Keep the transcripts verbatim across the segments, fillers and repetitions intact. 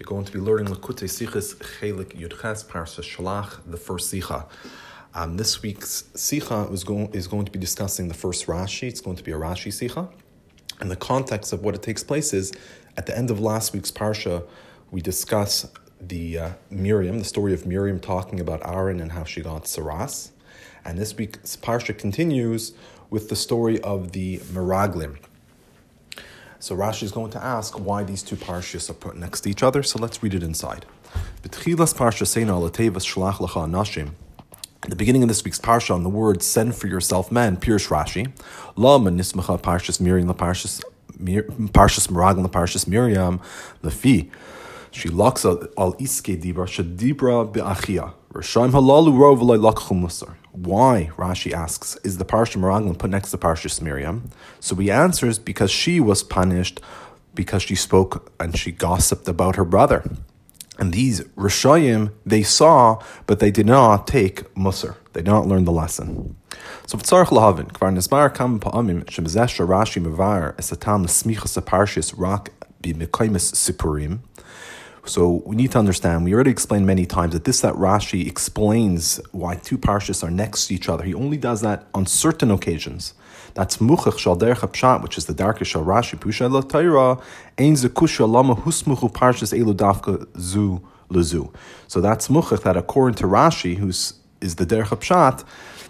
We're going to be learning Lekutei Siches, Chelek Yudchas, Parshas Shalach, the first Sicha. Um, this week's Sicha is going, is going to be discussing the first Rashi. It's going to be a Rashi Sicha. And the context of what it takes place is, at the end of last week's Parsha, we discuss the uh, Miriam, the story of Miriam talking about Aaron and how she got Tzaraas. And this week's Parsha continues with the story of the Meraglim. So Rashi is going to ask why these two parshas are put next to each other. So let's read it inside. At the beginning of this week's parsha, on the word "send for yourself men," Pirush Rashi, Lama Nismacha Parshas Miriam, Parshas Meraglim, Parshas Miriam, Lefi. She locks al iske dibra shadibra beachia. Rishayim halalu rov v'lay lakchum musar. Why, Rashi asks, is the Parsha Meraglim put next to Parshas Miriam? So he answers, because she was punished, because she spoke and she gossiped about her brother. And these Rishayim, they saw, but they did not take Musar. They did not learn the lesson. So v'tzarech lahavin, kvar nizbar kam pa'amim, shemzesha Rashi mevar, esatam l'smichas aparshis rak b'mekaimis sipurim. So we need to understand, we already explained many times that this, that Rashi explains why two parshas are next to each other. He only does that on certain occasions. That's muchach shal derech hapshat, which is the darkish shal Rashi, pusha la Torah, ein zekusha lama husmuchu parshas elu dafka zu lezu. So that's muchach, that according to Rashi, who is the derech hapshat,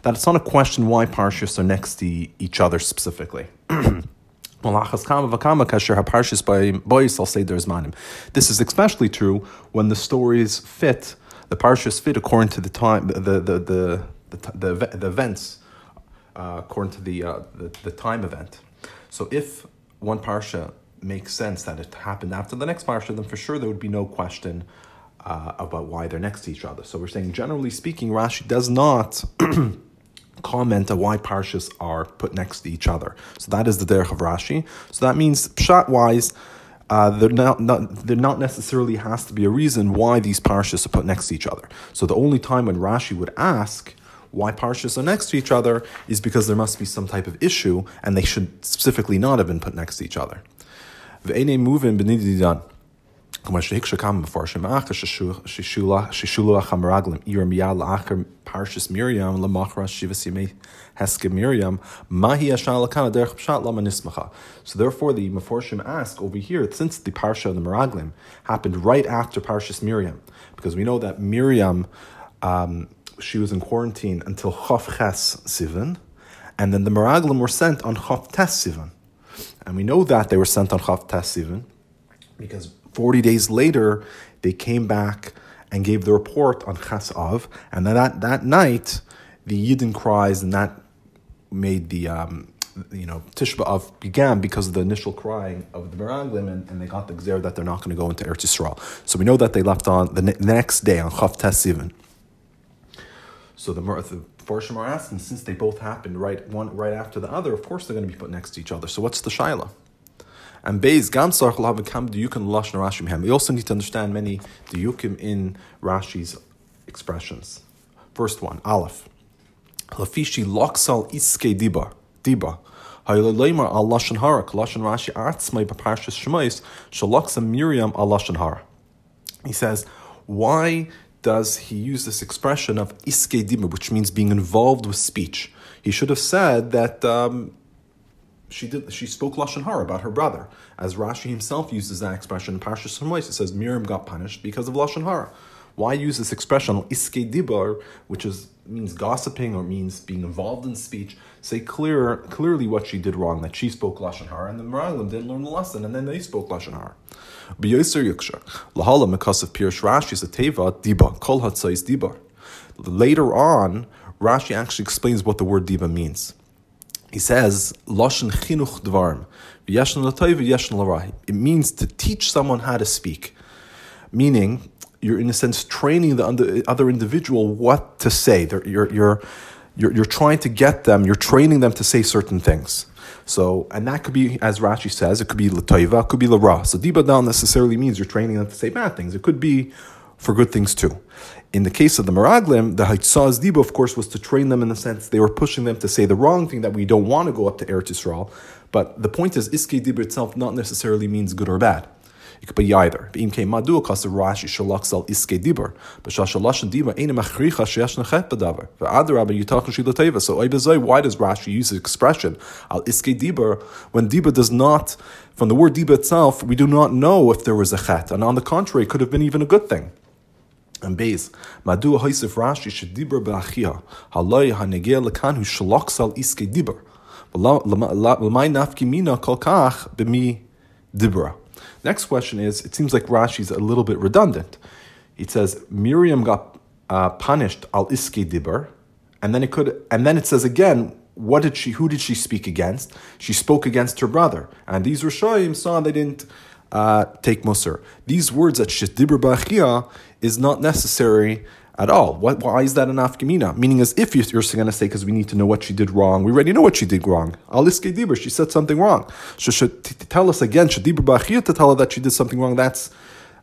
that it's not a question why parshas are next to each other specifically. This is especially true when the stories fit, the parshas fit according to the time, the the the the, the, the events, uh, according to the, uh, the the time event. So if one parsha makes sense that it happened after the next parsha, then for sure there would be no question uh, about why they're next to each other. So we're saying, generally speaking, Rashi does not comment on why parshas are put next to each other. So that is the derech of Rashi. So that means, pshat-wise, uh, there not, not, there not necessarily has to be a reason why these parshas are put next to each other. So the only time when Rashi would ask why parshas are next to each other is because there must be some type of issue, and they should specifically not have been put next to each other. Ve'enei muvin b'nididan. So therefore, the Meforshim ask over here, since the Parsha of the Meraglim happened right after Parshas Miriam, because we know that Miriam, um, she was in quarantine until Chof Ches Sivan, and then the Meraglim were sent on Chof Tes Sivan. And we know that they were sent on Chof Tes Sivan because forty days later, they came back and gave the report on Chasav, and then that, that night, the Yidden cries, and that made the, um, you know, Tisha B'Av began because of the initial crying of the Meraglim, and, and they got the gzera that they're not going to go into Eretz Yisrael. So we know that they left on the, ne- the next day on Chof Tes Sivan. So the the Farshim are asking, since they both happened right one right after the other, of course they're going to be put next to each other. So what's the Shaila? And Beis Gam Sarach Lahav Kam Diyukim Lashon Rashi Mehem. We also need to understand many Diyukim in Rashi's expressions. First one, Aleph. Lafishi Loksal Iske Diba Diba Hayloleimar Al Lashon Hara Lashon Rashi Atzmai B'Parshas Shmos Shaloksa Miriam Al Lashon Hara. He says, why does he use this expression of Iske Diba, which means being involved with speech? He should have said that. Um, She did. She spoke Lashon Hara about her brother. As Rashi himself uses that expression in Parshas Nesiyam, it says Miriam got punished because of Lashon Hara. Why use this expression, iske dibar, which is means gossiping or means being involved in speech? Say clear, clearly what she did wrong, that she spoke Lashon Hara, and the Meraglim didn't learn the lesson, and then they spoke Lashon Hara. B'yoser yuksha, lahala mekasav pirush Rashi's ateva dibar, kol hatzayis dibar. Later on, Rashi actually explains what the word diba means. He says, "Lashon chinuch dvarim, v'yeshna l'tov v'yeshna l'ra." It means to teach someone how to speak, meaning you're in a sense training the other individual what to say. You're you're you're you're trying to get them. You're training them to say certain things. So, and that could be, as Rashi says, it could be l'tov, it could be l'ra. So, diba not necessarily means you're training them to say bad things. It could be for good things too. In the case of the Meraglim, the Hatzaz Diba, of course, was to train them in the sense they were pushing them to say the wrong thing, that we don't want to go up to Eretz Yisrael. But the point is, Iske Diba itself not necessarily means good or bad. It could be either. So why does Rashi use the expression al iske dibur when dibur does not, from the word dibur itself, we do not know if there was a chet, and on the contrary, it could have been even a good thing. And base, Madu Haisif Rashi Shadibur Bachia, Halay Hanegel Kanu Shaloksal Iske Dibur, Lamai Nafki Mina Kalkach Bimi Dibra. Next question is, it seems like Rashi's a little bit redundant. It says Miriam got uh, punished al Iske Dibur, and then it could and then it says again, what did she who did she speak against? She spoke against her brother. And these Rishoyim saw they didn't Uh, take Moser. These words at Shedibur B'achia is not necessary at all. What, why is that an afkamina? Meaning, as if you're going to say, because we need to know what she did wrong. We already know what she did wrong. Al Iske Dibur, she said something wrong. So should t- tell us again Shedibur B'achia to tell her that she did something wrong. That's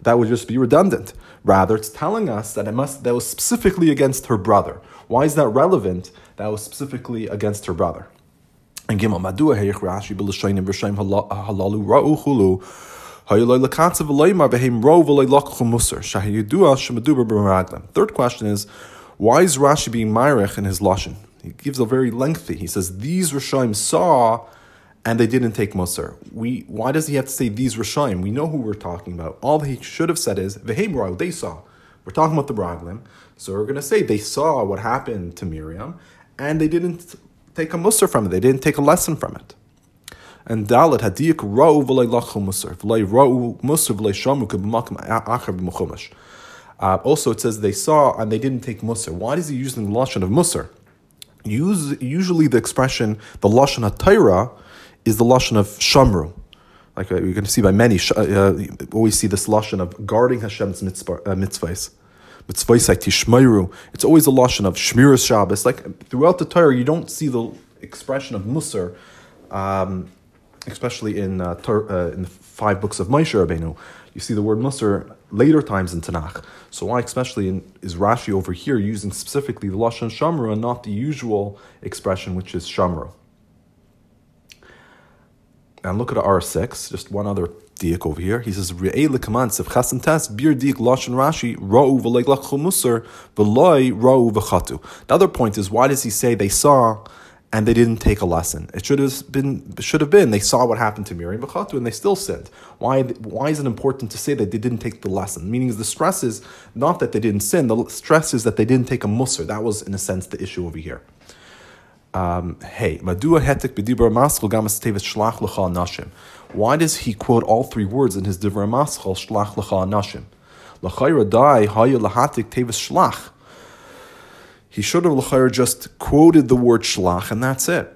that would just be redundant. Rather, it's telling us that it must that was specifically against her brother. Why is that relevant? That was specifically against her brother. And Gimel Madua Heich Rashi B'Lashonim B'Shem Halalu Ra'u Chulu. Third question is, why is Rashi being Meirich in his Lashon? He gives a very lengthy, he says, these Rishoyim saw and they didn't take Moser. We, why does he have to say these Rishoyim? We know who we're talking about. All he should have said is, V'hem Ra'u, they saw. We're talking about the Meraglim. So we're going to say they saw what happened to Miriam and they didn't take a Moser from it. They didn't take a lesson from it. And Dalet Hadiyak Ra'u V'lei Lachul Musar V'lei Ra'u Musar V'lei Shamu K'b'makam Acher B'muchumash. Also, it says they saw and they didn't take Musar. Why does he use the Lashon of Musar? Use, usually the expression, the Lashon HaTorah, is the Lashon of Shamru. Like we're going to see by many, uh, we always see this Lashon of guarding Hashem's mitzvahs. Mitzvahs like Tishmeiru. It's always the Lashon of Shmiras Shabbos. Like throughout the Torah, you don't see the expression of Musar. Um... Especially in uh, ter- uh, in the five books of Moshe Rabbeinu, you see the word Musar later times in Tanakh. So why, especially, in, is Rashi over here using specifically the Lashon Shamru and not the usual expression, which is Shamru? And look at R six, just one other diak over here. He says, Re'ei l'kamanz, if chasen tas, bir diak Lashon Rashi, ra'u v'lei lachul Musar, v'lei ra'u v'chatu. The other point is, why does he say they saw and they didn't take a lesson? It should have been. Should have been. They saw what happened to Miriam B'chatu, and they still sinned. Why? Why is it important to say that they didn't take the lesson? Meaning, the stress is not that they didn't sin. The stress is that they didn't take a musar. That was, in a sense, the issue over here. Um, hey, Madua hetek b'dibur maschal gamas teves shlach l'cha nashim. Why does he quote all three words in his dibur maschal shlach l'cha nashim? L'chayra dai hayu lahatik teves shlach. He should have l'chayr just quoted the word shlach and that's it.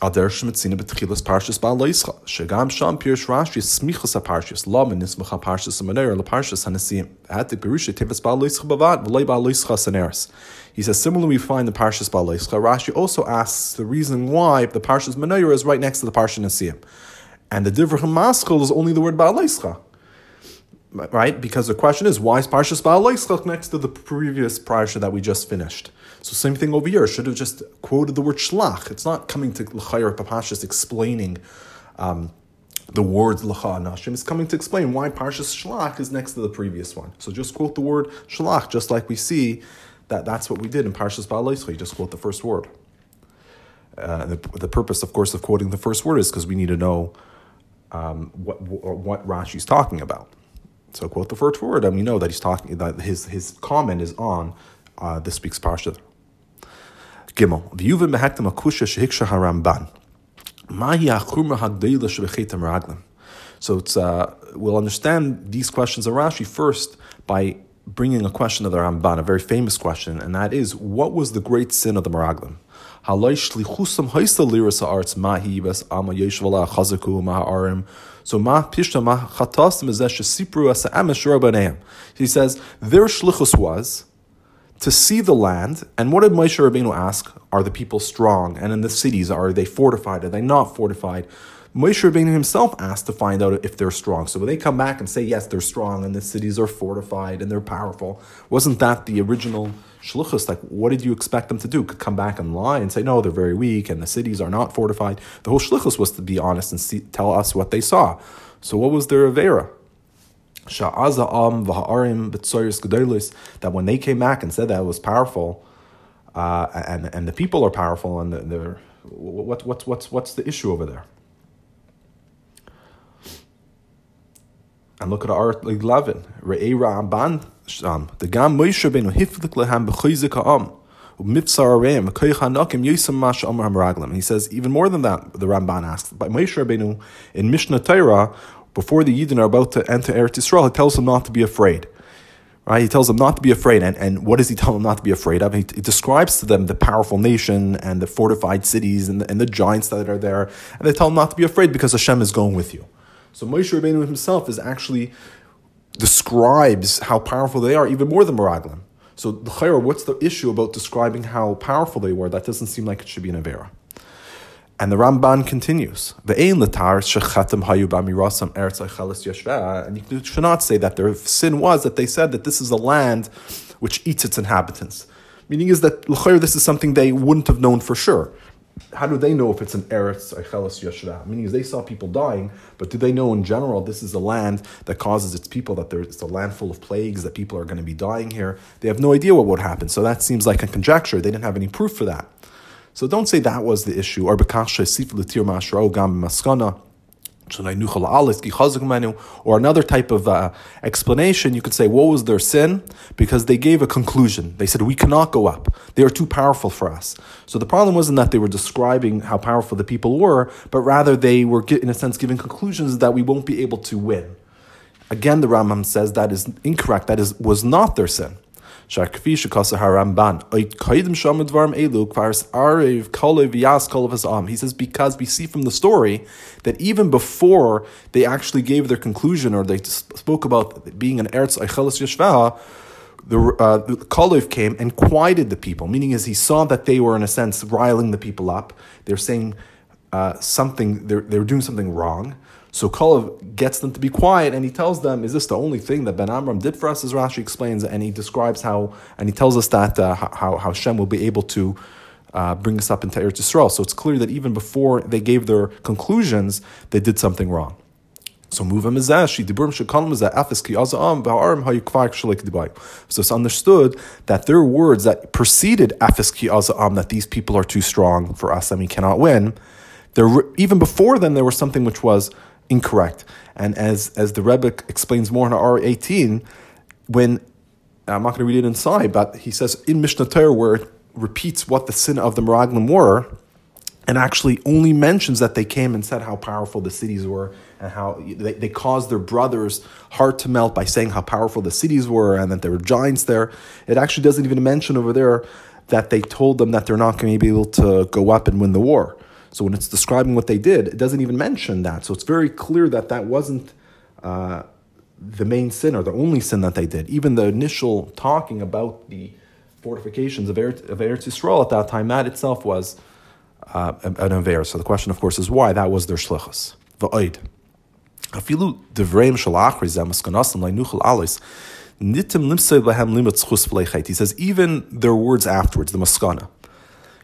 Ader shemitzina b'tchilas parshas Ba'alotcha shegam sham pirush Rashi smichas haparshas lamin nismicha parshas haMenorah leparshas haNesiyam hatik berusha teves Ba'alotcha bavad v'lei Ba'alotcha saneres. He says similarly we find the parshas Ba'alotcha. Rashi also asks the reason why the parshas Menorah is right next to the parshas Nesiyam, and the divrei maschil is only the word Ba'alotcha. Right? Because the question is, why is Parshas Beha'alotcha next to the previous Parsha that we just finished? So same thing over here. Should have just quoted the word Shlach. It's not coming to L'chayr Papashas explaining um, the words L'cha Nashim. It's coming to explain why Parshas Shlach is next to the previous one. So just quote the word Shlach, just like we see that that's what we did in Parshas Beha'alotcha. You just quote the first word. Uh, the, the purpose, of course, of quoting the first word is because we need to know um, what, what Rashi's talking about. So quote the first word, and we know that he's talking. That his his comment is on uh, this week's parsha. Gimel v'yuvim behektam akusha shehiksha haRamban. Mahi achurma hagdeila shebecheitam Meraglim. So it's uh, we'll understand these questions of Rashi first by bringing a question of the Ramban, a very famous question, and that is, what was the great sin of the Meraglim? So ma pishta ma chatasim ezesh sipru asa amish rabbaneim. He says their shlichus was to see the land, and what did Moshe Rabbeinu ask? Are the people strong? And in the cities, are they fortified? Are they not fortified? Moshe Rabbeinu himself asked to find out if they're strong. So when they come back and say, yes, they're strong, and the cities are fortified, and they're powerful, wasn't that the original shluchus? Like, what did you expect them to do? Could come back and lie and say, no, they're very weak, and the cities are not fortified? The whole shluchus was to be honest and see, tell us what they saw. So what was their avera? that when they came back and said that it was powerful, uh, and and the people are powerful, and they're what what's what's what's the issue over there? And look at our eleven. Re'ei Ramban sham. The Gam Moshe Rabbeinu hiflik lehem b'chizuk ha'am u'mitzarareim v'koyach hanakim yosem ma she'amar Meraglim. And he says even more than that. The Ramban asks, but Moshe Rabbeinu in Mishneh Torah, before the Yidden are about to enter Eretz Yisrael, he tells them not to be afraid. Right? He tells them not to be afraid. And, and what does he tell them not to be afraid of? He, he describes to them the powerful nation and the fortified cities and the, and the giants that are there. And they tell them not to be afraid because Hashem is going with you. So Moshe Rabbeinu himself is actually describes how powerful they are, even more than Meraglim. So the Chayra, what's the issue about describing how powerful they were? That doesn't seem like it should be an Avera. And the Ramban continues, and you should not say that their sin was that they said that this is a land which eats its inhabitants. Meaning is that this is something they wouldn't have known for sure. How do they know if it's an Eretz Yisrael? Meaning is they saw people dying, but do they know in general this is a land that causes its people, that it's a land full of plagues, that people are going to be dying here? They have no idea what would happen. So that seems like a conjecture. They didn't have any proof for that. So don't say that was the issue. Or another type of uh, explanation, you could say, what was their sin? Because they gave a conclusion. They said, we cannot go up. They are too powerful for us. So the problem wasn't that they were describing how powerful the people were, but rather they were, in a sense, giving conclusions that we won't be able to win. Again, the Rambam says that is incorrect. That is was not their sin. He says, because we see from the story that even before they actually gave their conclusion or they spoke about being an Eretz Eicheles Yeshvah, the uh, Kalev came and quieted the people, meaning as he saw that they were, in a sense, riling the people up. They're saying uh, something, they're, they're doing something wrong. So Kalev gets them to be quiet, and he tells them, is this the only thing that Ben Amram did for us, as Rashi explains, and he describes how, and he tells us that uh, how, how Hashem will be able to uh, bring us up into Eretz Yisrael. So it's clear that even before they gave their conclusions, they did something wrong. So it's understood that their words that preceded that these people are too strong for us and we cannot win, there, even before then there was something which was incorrect. And as as the Rebbe explains more in R eighteen, when, I'm not going to read it inside, but he says in Mishneh Torah where it repeats what the sin of the Meraglim were, and actually only mentions that they came and said how powerful the cities were and how they, they caused their brother's heart to melt by saying how powerful the cities were and that there were giants there. It actually doesn't even mention over there that they told them that they're not going to be able to go up and win the war. So when it's describing what they did, it doesn't even mention that. So it's very clear that that wasn't uh, the main sin or the only sin that they did. Even the initial talking about the fortifications of Eretz, of Eretz Yisrael at that time, that itself was uh, an aveir. So the question, of course, is why that was their shlichus. V'oid. Afilu devreim shalachri zeh maskanasim leinuchal alis. Nitim limsei lehem limitz chus v'leichait. He says, even their words afterwards, the maskana.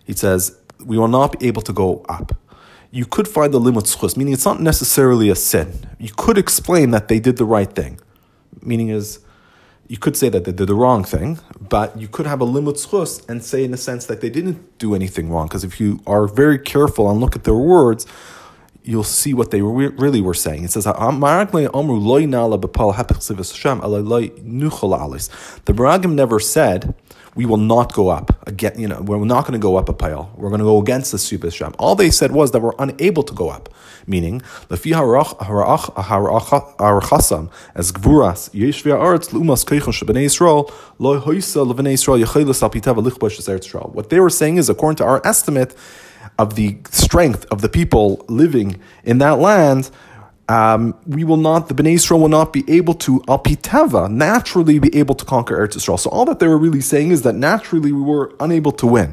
He says, we will not be able to go up. You could find the limud zchus, meaning it's not necessarily a sin. You could explain that they did the right thing, meaning is you could say that they did the wrong thing, but you could have a limud zchus and say in a sense that they didn't do anything wrong, because if you are very careful and look at their words, you'll see what they re- really were saying. It says, the Meraglim never said, we will not go up. Again, you know, we're not going to go up a pile. We're going to go against the Subbis Shem. All they said was that we're unable to go up. Meaning, what they were saying is, according to our estimate of the strength of the people living in that land, Um, we will not, the Bnei Yisrael will not be able to, al piteva, naturally be able to conquer Eretz Yisrael. So all that they were really saying is that naturally we were unable to win.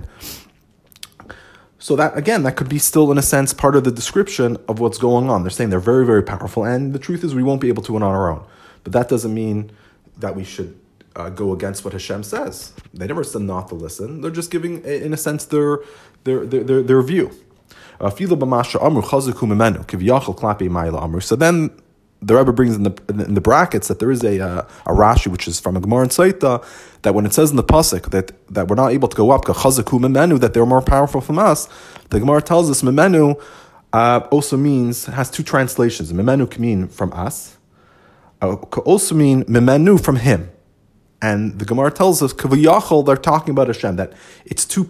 So that, again, that could be still, in a sense, part of the description of what's going on. They're saying they're very, very powerful, and the truth is we won't be able to win on our own. But that doesn't mean that we should uh, go against what Hashem says. They never said not to listen. They're just giving, in a sense, their their their their, their view. So then the Rebbe brings in the in the brackets that there is a uh, a Rashi, which is from a Gemara in Saita, that when it says in the pasuk that, that we're not able to go up, that they're more powerful from us, the Gemara tells us memenu uh, also means, has two translations. Memenu can mean from us, uh, could also mean memenu from him. And the Gemara tells us kaviyachol, they're talking about Hashem, that it's too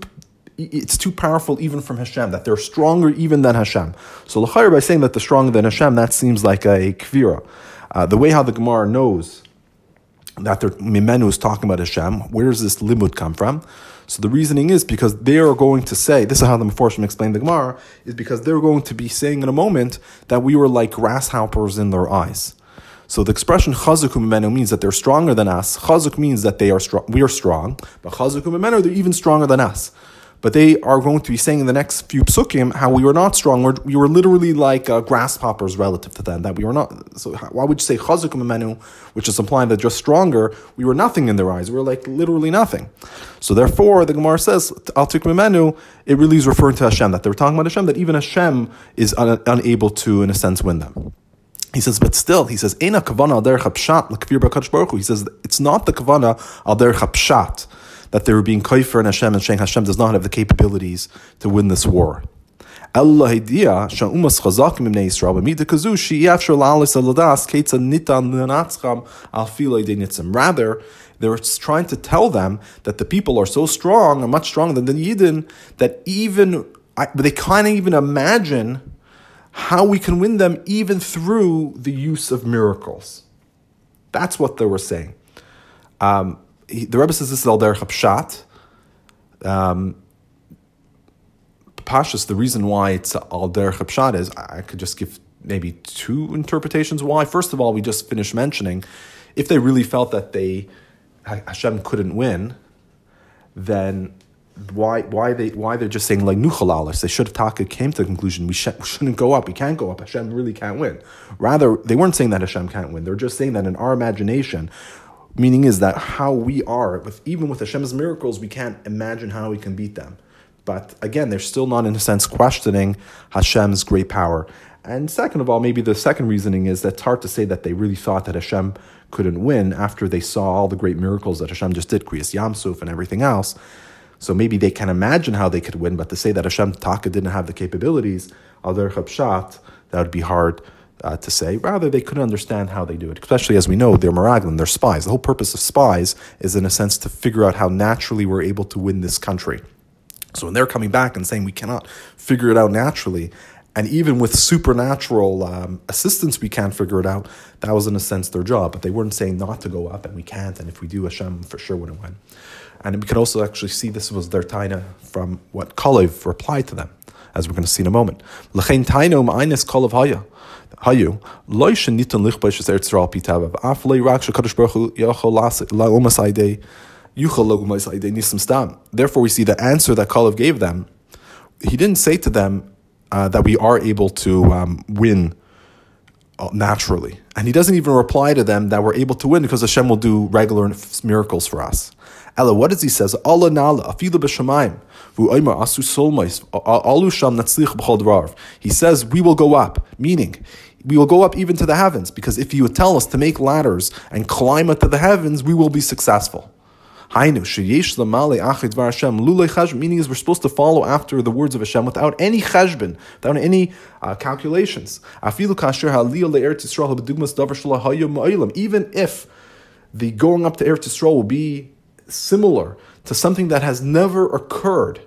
it's too powerful even from Hashem, that they're stronger even than Hashem. So l'chayr, by saying that they're stronger than Hashem, that seems like a kvira. Uh, the way how the Gemara knows that the Mimenu is talking about Hashem, where does this limud come from? So the reasoning is because they are going to say, this is how the Meforshim explained the Gemara, is because they're going to be saying in a moment that we were like grasshoppers in their eyes. So the expression chazuku mimenu means that they're stronger than us. Chazuk means that they are strong, we are strong, but chazuku mimenu, they're even stronger than us. But they are going to be saying in the next few psukim how we were not strong, or we were literally like uh, grasshoppers relative to them, that we were not. So why would you say chazuk mimenu, which is implying that just stronger, we were nothing in their eyes, we were like literally nothing. So therefore, the Gemara says, altuk mimenu, it really is referring to Hashem, that they were talking about Hashem, that even Hashem is un- unable to, in a sense, win them. He says, but still, he says, Eina kavana al derech hapshat l'kfir b'akadosh baruch hu. He says, it's not the kavana al derech hapshat, that they were being kaifer in Hashem and saying Hashem does not have the capabilities to win this war. Allah hidia sha'umas chazakim b'nei Yisrael b'mida kazu she'yafshar la'alis aladas keitza nitan l'natzcham al filei de nitzim. Rather, they're trying to tell them that the people are so strong, and much stronger than the Yidden, that even, I, they can't even imagine how we can win them even through the use of miracles. That's what they were saying. Um, he, the Rebbe says this is al derech hapshat. Um, Pashas, the reason why it's al derech hapshat is, I could just give maybe two interpretations why. First of all, we just finished mentioning, if they really felt that they Hashem couldn't win, then Why? Why they? Why they're just saying like nuchalalis? They should have taka came to the conclusion we, sh- we shouldn't go up. We can't go up. Hashem really can't win. Rather, they weren't saying that Hashem can't win. They're just saying that in our imagination, meaning is that how we are with even with Hashem's miracles, we can't imagine how we can beat them. But again, they're still not in a sense questioning Hashem's great power. And second of all, maybe the second reasoning is that it's hard to say that they really thought that Hashem couldn't win after they saw all the great miracles that Hashem just did, Kriyas Yam Suf and everything else. So maybe they can imagine how they could win, but to say that Hashem Taka didn't have the capabilities, al derech hapshat, that would be hard uh, to say. Rather, they couldn't understand how they do it, especially as we know, they're Meraglim, they're spies. The whole purpose of spies is, in a sense, to figure out how naturally we're able to win this country. So when they're coming back and saying we cannot figure it out naturally, and even with supernatural um, assistance we can't figure it out, that was in a sense their job. But they weren't saying not to go up, and we can't, and if we do, Hashem for sure wouldn't win. And we can also actually see this was their taina from what Kalev replied to them, as we're going to see in a moment. Therefore, we see the answer that Kalev gave them. He didn't say to them uh, that we are able to um, win naturally. And he doesn't even reply to them that we're able to win because Hashem will do regular miracles for us. Ella, what does he says? Allah nala afilu b'shamayim v'oymer asu solmais alu sham natzlich b'chol dvar. He says we will go up, meaning we will go up even to the heavens, because if you would tell us to make ladders and climb up to the heavens, we will be successful. Hainu sheyesh lamale achid var Hashem lulei chashbon, meaning is we're supposed to follow after the words of Hashem without any cheshbon, without any uh, calculations. Afilu kasher haliyah le'eretz Yisrael b'dugmas davar shelo hayom ma'olam. Even if the going up to Eretz Yisrael will be similar to something that has never occurred,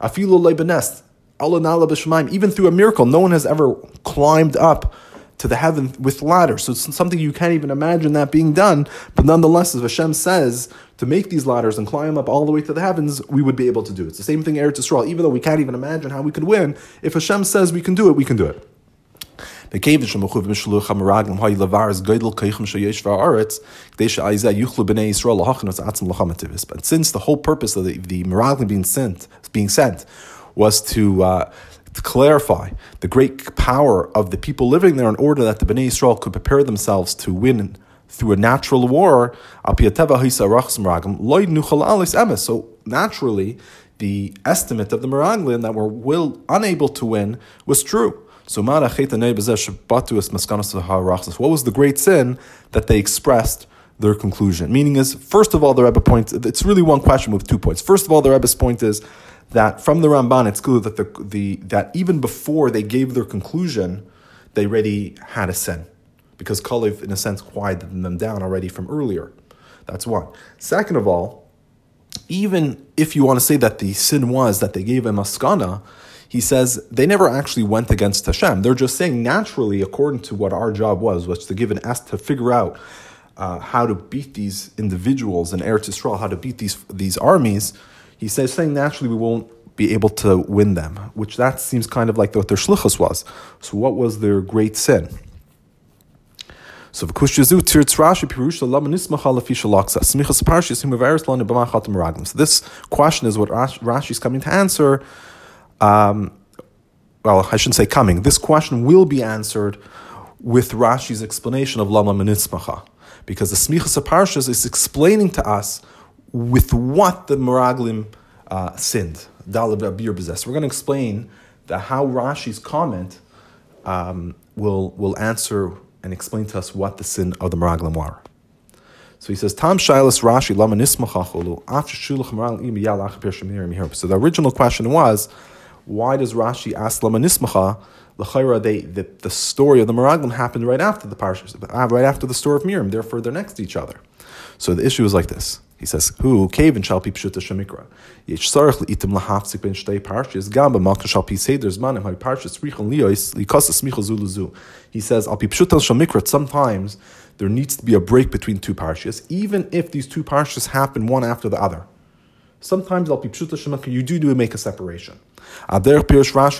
afilu lebenest ala nala b'shemaim, even through a miracle, no one has ever climbed up to the heaven with ladders. So it's something you can't even imagine that being done. But nonetheless, as Hashem says, to make these ladders and climb up all the way to the heavens, we would be able to do it. It's the same thing Eretz Yisrael. Even though we can't even imagine how we could win, if Hashem says we can do it, we can do it. The Kavish Mukhuv Mishluch Hamaraglam Hay Lavar's Gaidal Kayham Shayeshva Aretz, Desha Aiza Yuchlu B'nei Yisrael Hachanos Atzim Lachamativis. But since the whole purpose of the, the Meraglim being sent being sent was to uh, to clarify the great power of the people living there in order that the B'nei Yisrael could prepare themselves to win through a natural war, so naturally the estimate of the Meraglim that were will unable to win was true. So what was the great sin that they expressed their conclusion? Meaning is, first of all, the Rebbe points, it's really one question with two points. First of all, the Rebbe's point is that from the Ramban, it's clear that the, the that even before they gave their conclusion, they already had a sin. Because Kalev, in a sense, quieted them down already from earlier. That's one. Second of all, even if you want to say that the sin was that they gave a maskana, he says they never actually went against Hashem. They're just saying naturally, according to what our job was, was to give an S to figure out uh, how to beat these individuals in Eretz Yisrael, how to beat these these armies. He says, saying naturally we won't be able to win them, which that seems kind of like what their shlichus was. So what was their great sin? So this question is what Rashi is coming to answer. Um, well, I shouldn't say coming. This question will be answered with Rashi's explanation of Lama Menismacha, because the Smichas HaParshas is explaining to us with what the Meraglim uh, sinned. We're going to explain that how Rashi's comment um, will will answer and explain to us what the sin of the Meraglim were. So he says, Tam Shailas Rashi Lama Nismacha Chulu After Shulach Meraglim Yal Achapir Shemirim Hirb. So the original question was, why does Rashi ask Lama Nismacha? L'chayra, they the, the story of the Meraglim happened right after the Parsha, right after the story of Miriam. Therefore, they're next to each other. So the issue is like this. He says, "Who kaven shall pipshuta shemikra? Yesh sarich leitim lahafzik ben shtei parshas gam b'malka shall piseder zmanim hay parshas richon liyos likasas michal zuluzu." He says, "Al pipshuta shemikra." Sometimes there needs to be a break between two parshas, even if these two parshas happen one after the other. Sometimes al pipshuta shemikra, you do do make a separation. Similar to what Rashi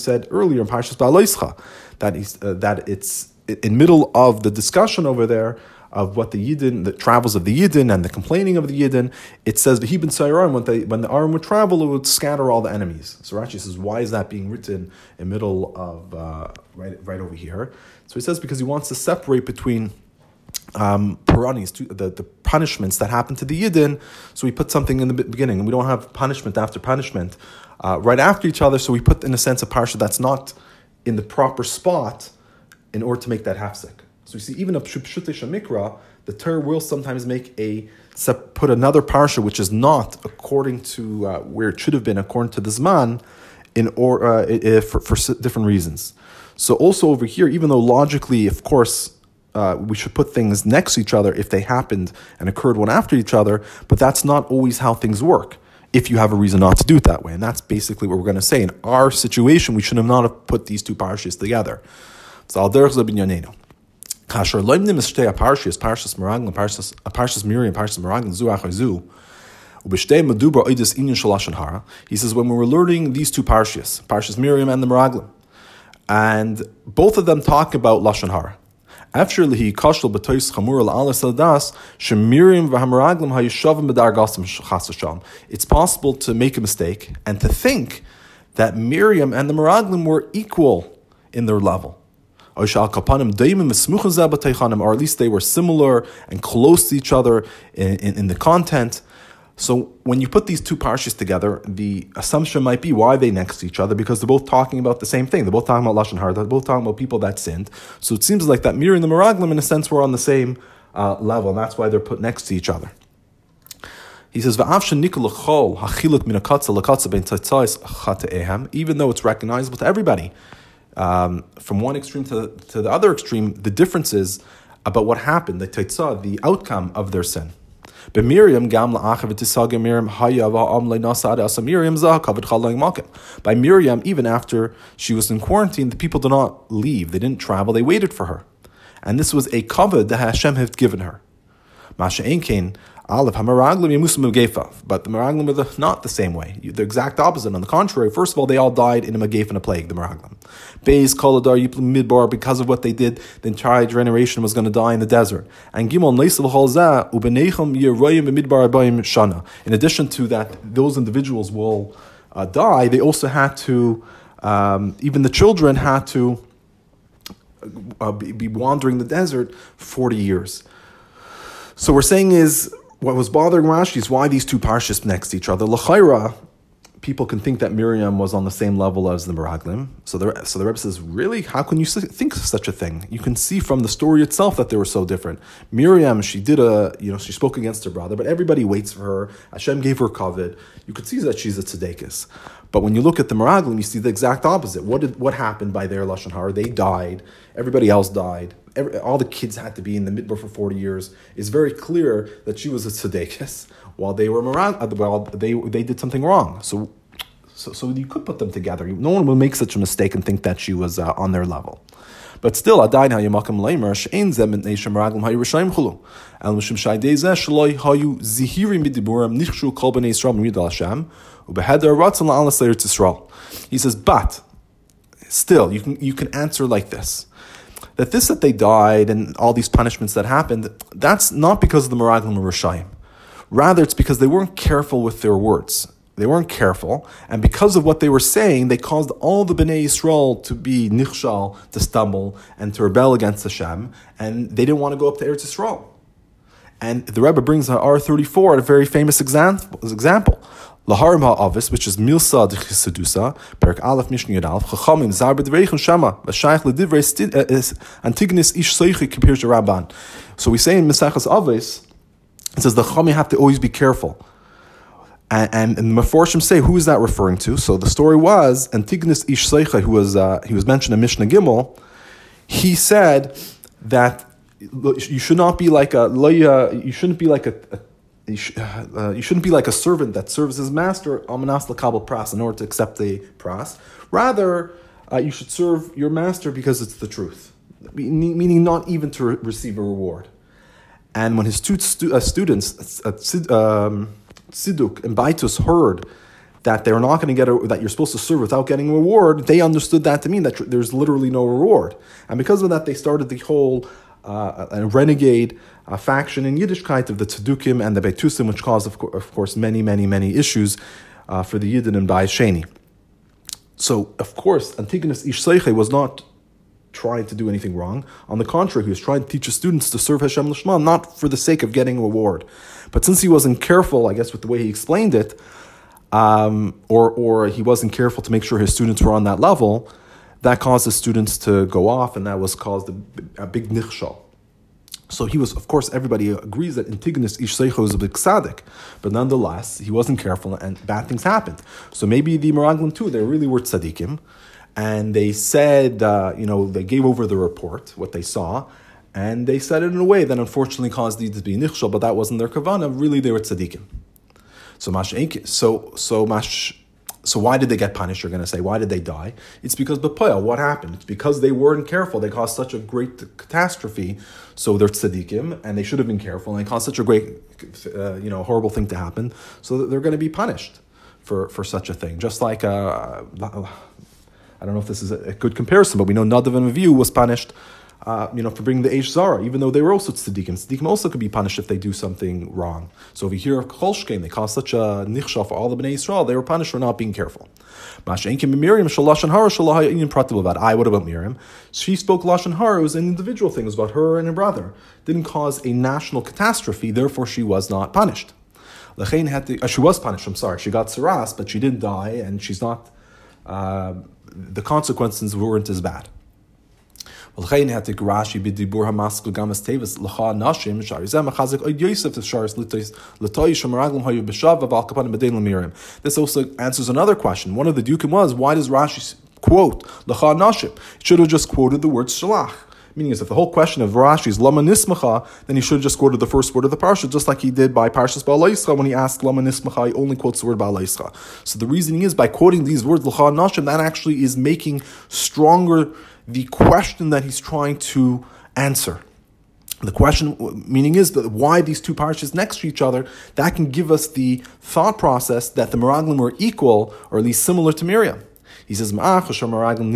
said earlier in Parshas Beha'alotcha, that is uh, that it's in middle of the discussion over there of what the Yidden, the travels of the Yidden and the complaining of the Yidden, it says when they, when the Aron would travel, it would scatter all the enemies. So Rashi says, why is that being written in middle of uh, right right over here? So he says because he wants to separate between Um, Puranis, the, the punishments that happen to the Yidden, so we put something in the beginning, and we don't have punishment after punishment uh, right after each other, so we put in a sense a parsha that's not in the proper spot in order to make that hafsek. So you see, even a Pshutei Shamikra, the Torah will sometimes make a put another parsha which is not according to uh, where it should have been according to the Zman in or uh, for, for different reasons. So also over here, even though logically, of course, Uh, we should put things next to each other if they happened and occurred one after each other, but that's not always how things work if you have a reason not to do it that way. And that's basically what we're going to say. In our situation, we should have not have put these two parshas together. So al derech ze binyanenu. Kasher lo nimnis shtei parshas, parshas Meraglim, parshas Miriam, parshas Meraglim, zu achar zu. He says, when we were learning these two parshas, parshas Miriam and the Meraglim, and both of them talk about Lashon Hara. After he kashal b'tois chamur la'alas aldas shemirim v'hameraglim hayishavim b'dargasim chasasham. It's possible to make a mistake and to think that Miriam and the Meraglim were equal in their level, or at least they were similar and close to each other in, in, in the content. So when you put these two parshas together, the assumption might be why are they next to each other? Because they're both talking about the same thing. They're both talking about Lashon Hara. They're both talking about people that sinned. So it seems like that Miriam and the Meraglim, in a sense, were on the same uh, level. And that's why they're put next to each other. He says, even though it's recognizable to everybody, um, from one extreme to, to the other extreme, the differences about what happened, the teitzah, the outcome of their sin. But Miriam, Gam la'achav v'tisaga Miriam hayava am le'nasa adasa Miriam zah kavod chalang malkim. By Miriam, even after she was in quarantine, the people did not leave; they didn't travel; they waited for her, and this was a kavod that Hashem had given her. Masha enkein aleph hameraglim yemusim megefav, but the meraglim are not the same way; the exact opposite. On the contrary, first of all, they all died in a megef and a plague. The meraglim, beis koladar yiplim midbar, because of what they did, the entire generation was going to die in the desert. And gimon leisav halzah ubenechem yeroyim midbar abayim shana. In addition to that, those individuals will uh, die. They also had to, um, even the children had to uh, be wandering the desert forty years. So we're saying is, what was bothering Rashi is why these two parshas next to each other. L'chayra, people can think that Miriam was on the same level as the Meraglim. So the, so the Rebbe says, really, how can you think such a thing? You can see from the story itself that they were so different. Miriam, she did a, you know, she spoke against her brother, but everybody waits for her. Hashem gave her kavod. You could see that she's a tzedekis. But when you look at the Meraglim, you see the exact opposite. What did what happened by their Lashon Hara? They died. Everybody else died. Every, all the kids had to be in the midbar for forty years. It's very clear that she was a tzedekis while they were Meraglim. Well, they they did something wrong. So, so so you could put them together. No one will make such a mistake and think that she was uh, on their level. But still, adayin hayamakam leimer she'ein zeh b'nei shemeraglim hayu rishayim chulu. Al mishum she'adei zeh shloi hayu zihirim b'diburim nichshu kol b'nei Yisrael m'yid al Hashem u'behedar ratzon la'alas l'Eretz Yisrael. He says, but still, you can you can answer like this. That this that they died and all these punishments that happened, that's not because of the Meraglim or Rishayim. Rather, it's because they weren't careful with their words. They weren't careful, and because of what they were saying, they caused all the Bnei Yisrael to be nichshal, to stumble, and to rebel against Hashem, and they didn't want to go up to Eretz Yisrael. And the Rebbe brings R thirty-four, a very famous example. Laharim ha'avis, which is milsa d'chisedusa, perik aleph mishneh yud aleph, chachamim zar b'dveichon shama, v'shayach l'divrei Antigonus Ish Seiche compares to Ramban. So we say in Mesechta Avos, it says the chachamim have to always be careful. And, and, and the Meforshim say, who is that referring to? So the story was, Antigonus Ish Seiche, who was uh, he was mentioned in Mishnah Gimel, he said that you should not be like a, you shouldn't be like a, a you, sh- uh, you shouldn't be like a servant that serves his master, almanas l'kabel pras, in order to accept the pras. Rather, uh, you should serve your master because it's the truth, meaning not even to re- receive a reward. And when his two stu- uh, students, uh, tzid- um, Tziduk and Baitus heard that they were not going to get a, that you're supposed to serve without getting a reward, they understood that to mean that tr- there's literally no reward, and because of that, they started the whole uh, a, a renegade uh, faction in Yiddishkeit of the Tzedukim and the Beitusim, which caused, of, co- of course, many, many, many issues uh, for the Yidden and Bais Sheni. So, of course, Antigonus Ish Seiche was not trying to do anything wrong. On the contrary, he was trying to teach his students to serve Hashem Lishma, not for the sake of getting a reward. But since he wasn't careful, I guess, with the way he explained it, um, or or he wasn't careful to make sure his students were on that level, that caused his students to go off, and that was caused a, a big nichshal. So he was, of course, everybody agrees that Antigonus Ish Seiche was a big tzaddik, but nonetheless, he wasn't careful, and bad things happened. So maybe the Meraglim too, they really were tzaddikim, and they said, uh, you know, they gave over the report, what they saw, and they said it in a way that unfortunately caused these to be nichshal, but that wasn't their kavanah. Really, they were tzaddikim. So mash, so so mash, so why did they get punished? You're going to say, why did they die? It's because b'poel. What happened? It's because they weren't careful. They caused such a great catastrophe. So they're tzaddikim, and they should have been careful, and they caused such a great, uh, you know, horrible thing to happen. So they're going to be punished for for such a thing, just like. Uh, I don't know if this is a good comparison, but we know Nadav and Avihu was punished, uh, you know, for bringing the Eish Zara, even though they were also tzaddikim. Tzaddikim also could be punished if they do something wrong. So over here, Chol Shkein, they caused such a nichshal for all the Bnei Yisrael, they were punished for not being careful. I, what about Miriam? She spoke Lashon Hara, it was an individual thing, it was about her and her brother. Didn't cause a national catastrophe, therefore she was not punished. Had to, uh, she was punished, I'm sorry, she got Tzaraas, but she didn't die, and she's not... Uh, the consequences weren't as bad. This also answers another question. One of the dukim was, why does Rashi quote l'cha nashim? It should have just quoted the word shalach. Meaning is, if the whole question of Rashi is lama nismacha, then he should have just quoted the first word of the parsha, just like he did by Parshas Beha'alotcha. When he asked lama nismacha, he only quotes the word Beha'alotcha. So the reasoning is, by quoting these words l'cha nashim, that actually is making stronger the question that he's trying to answer. The question, meaning is, that why these two parshas next to each other, that can give us the thought process that the Meraglim were equal, or at least similar to Miriam. He says, He says, since the Meraglim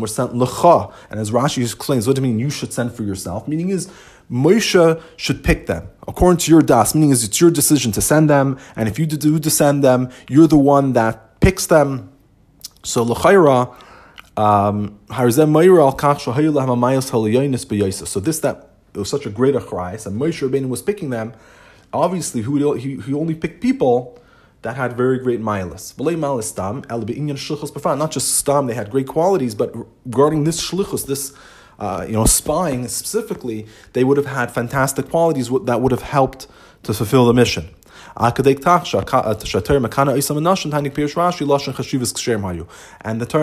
were sent l'cha, and as Rashi explains, what do you mean you should send for yourself? Meaning is, Moshe should pick them, according to your das, meaning is it's your decision to send them, and if you do to send them, you're the one that picks them. So l'chayra, um, so this that It was such a great achrayus, and Moshe Rabbeinu was picking them. Obviously, he he only picked people that had very great ma'alos. V'lei ma'alos stam, el b'inyan shlichus b'fan. Not just stam; they had great qualities, but regarding this shlichus, this uh, you know spying specifically, they would have had fantastic qualities that would have helped to fulfill the mission. And the Torah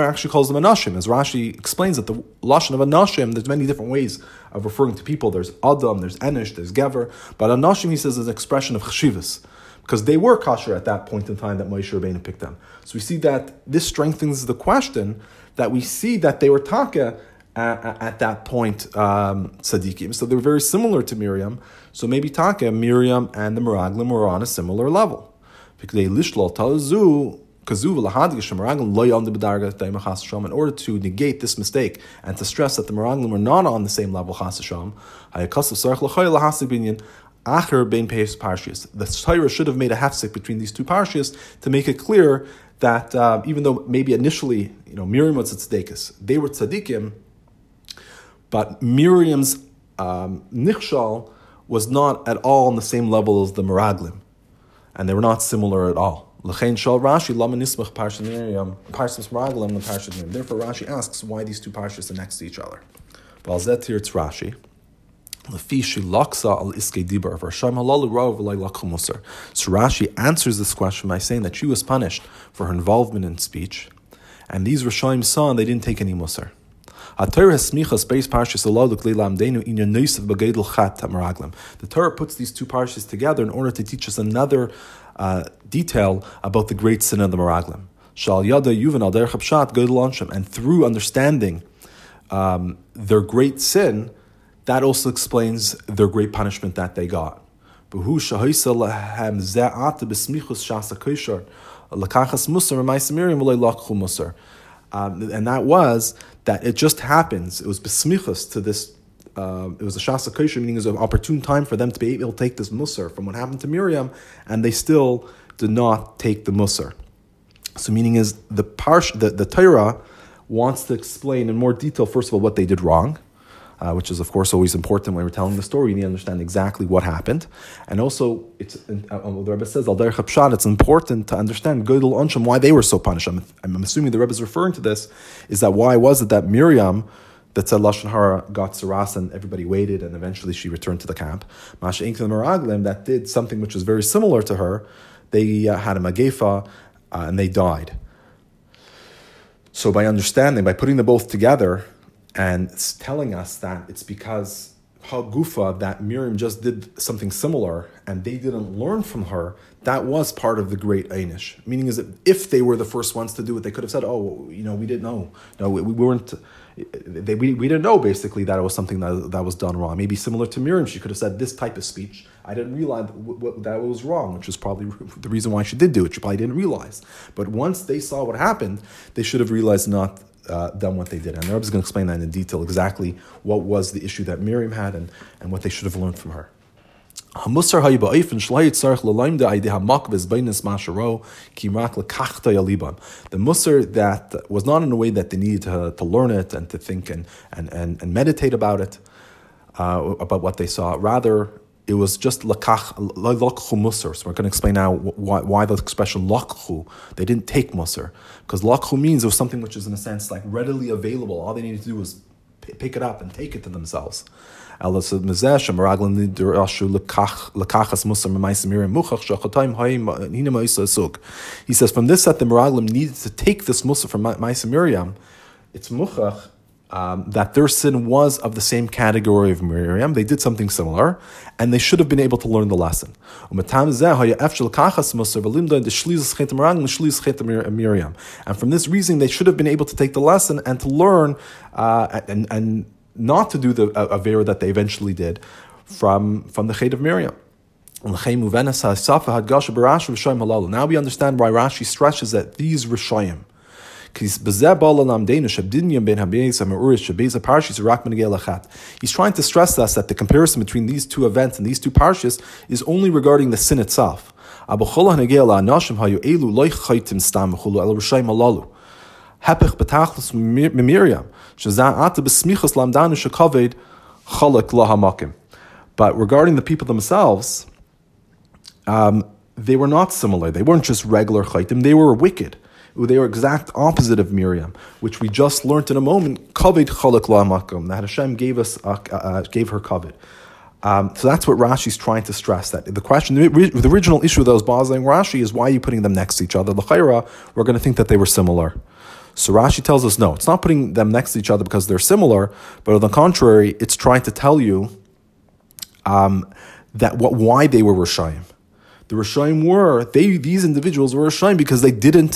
actually calls them anashim, as Rashi explains that the lashon of anashim, there's many different ways of referring to people. There's adam, there's enish, there's gever, but anashim, he says, is an expression of cheshivas, because they were kasher at that point in time that Moshe Rabbeinu picked them. So we see that this strengthens the question that we see that they were taka at, at that point, um, tzaddikim. So they were very similar to Miriam. So maybe Taka, Miriam, and the Meraglim were on a similar level. In order to negate this mistake and to stress that the Meraglim were not on the same level, the Torah should have made a hefsek between these two parshias to make it clear that uh, even though maybe initially, you know, Miriam was tzaddikus, they were tzaddikim, but Miriam's um, nichshal was not at all on the same level as the Meraglim, and they were not similar at all. L'chein shal Rashi lama nismach parshat Miriam, parshat Meraglim, and parshat Miriam. Therefore, Rashi asks why these two parshas are next to each other. Bal zeh tirtz Rashi. So Rashi answers this question by saying that she was punished for her involvement in speech, and these Rishonim saw and they didn't take any Musar. The Torah puts these two parshas together in order to teach us another uh, detail about the great sin of the Meraglim. And through understanding um, their great sin, that also explains their great punishment that they got. Um, and that was that it just happens. It was besmichus to this. Uh, it was a shasa kosher, meaning it was an opportune time for them to be able to take this musar from what happened to Miriam, and they still did not take the musar. So, meaning is the parsh, the, the Torah wants to explain in more detail, first of all, what they did wrong. Uh, which is, of course, always important when we're telling the story. You need to understand exactly what happened. And also, it's uh, the Rebbe says, it's important to understand Godel Onsham, why they were so punished. I'm, I'm assuming the Rebbe is referring to this, is that why was it that Miriam, that said Lashon Hara, got Tzaraas and everybody waited and eventually she returned to the camp. Masha Inkel Meraglim, that did something which was very similar to her. They uh, had a magefa uh, and they died. So by understanding, by putting them both together, and it's telling us that it's because Hagufa that Miriam just did something similar and they didn't learn from her, that was part of the great Einish. Meaning is that if they were the first ones to do it, they could have said, oh, you know, we didn't know. No, we, we weren't, they, we, we didn't know basically that it was something that, that was done wrong. Maybe similar to Miriam, she could have said this type of speech. I didn't realize that it was wrong, which is probably the reason why she did do it. She probably didn't realize. But once they saw what happened, they should have realized not Uh, done what they did. And the Rebbe is going to explain that in detail, exactly what was the issue that Miriam had and, and what they should have learned from her. The Musar that was not in a way that they needed to, to learn it and to think and, and, and, and meditate about it, uh, about what they saw. Rather, it was just lakach, lakchu musar. So we're going to explain now why, why the expression lakchu, they didn't take musar. Because lakchu means it was something which is in a sense like readily available. All they needed to do was p- pick it up and take it to themselves. He says from this that the Meraglim needed to take this musar from Ma'aseh Miriam, it's muchach, Um, that their sin was of the same category of Miriam. They did something similar, and they should have been able to learn the lesson. And from this reason, they should have been able to take the lesson and to learn uh, and, and not to do the avera that they eventually did from, from the chet of Miriam. Now we understand why Rashi stresses that these Rishonim, he He's trying to stress to us that the comparison between these two events and these two parshas is only regarding the sin itself. But regarding the people themselves, um, they were not similar. They weren't just regular chaitim. They were wicked. They were exact opposite of Miriam, which we just learned in a moment, kavod chalak la'amakom, that Hashem gave us, uh, uh, gave her kavod. Um, so that's what Rashi's trying to stress, that the question, the, the original issue that was bothering Rashi is, why are you putting them next to each other? L'chaira, we're going to think that they were similar. So Rashi tells us, no, it's not putting them next to each other because they're similar, but on the contrary, it's trying to tell you um, that what why they were Rishayim. The Rishayim were, they these individuals were Rishayim because they didn't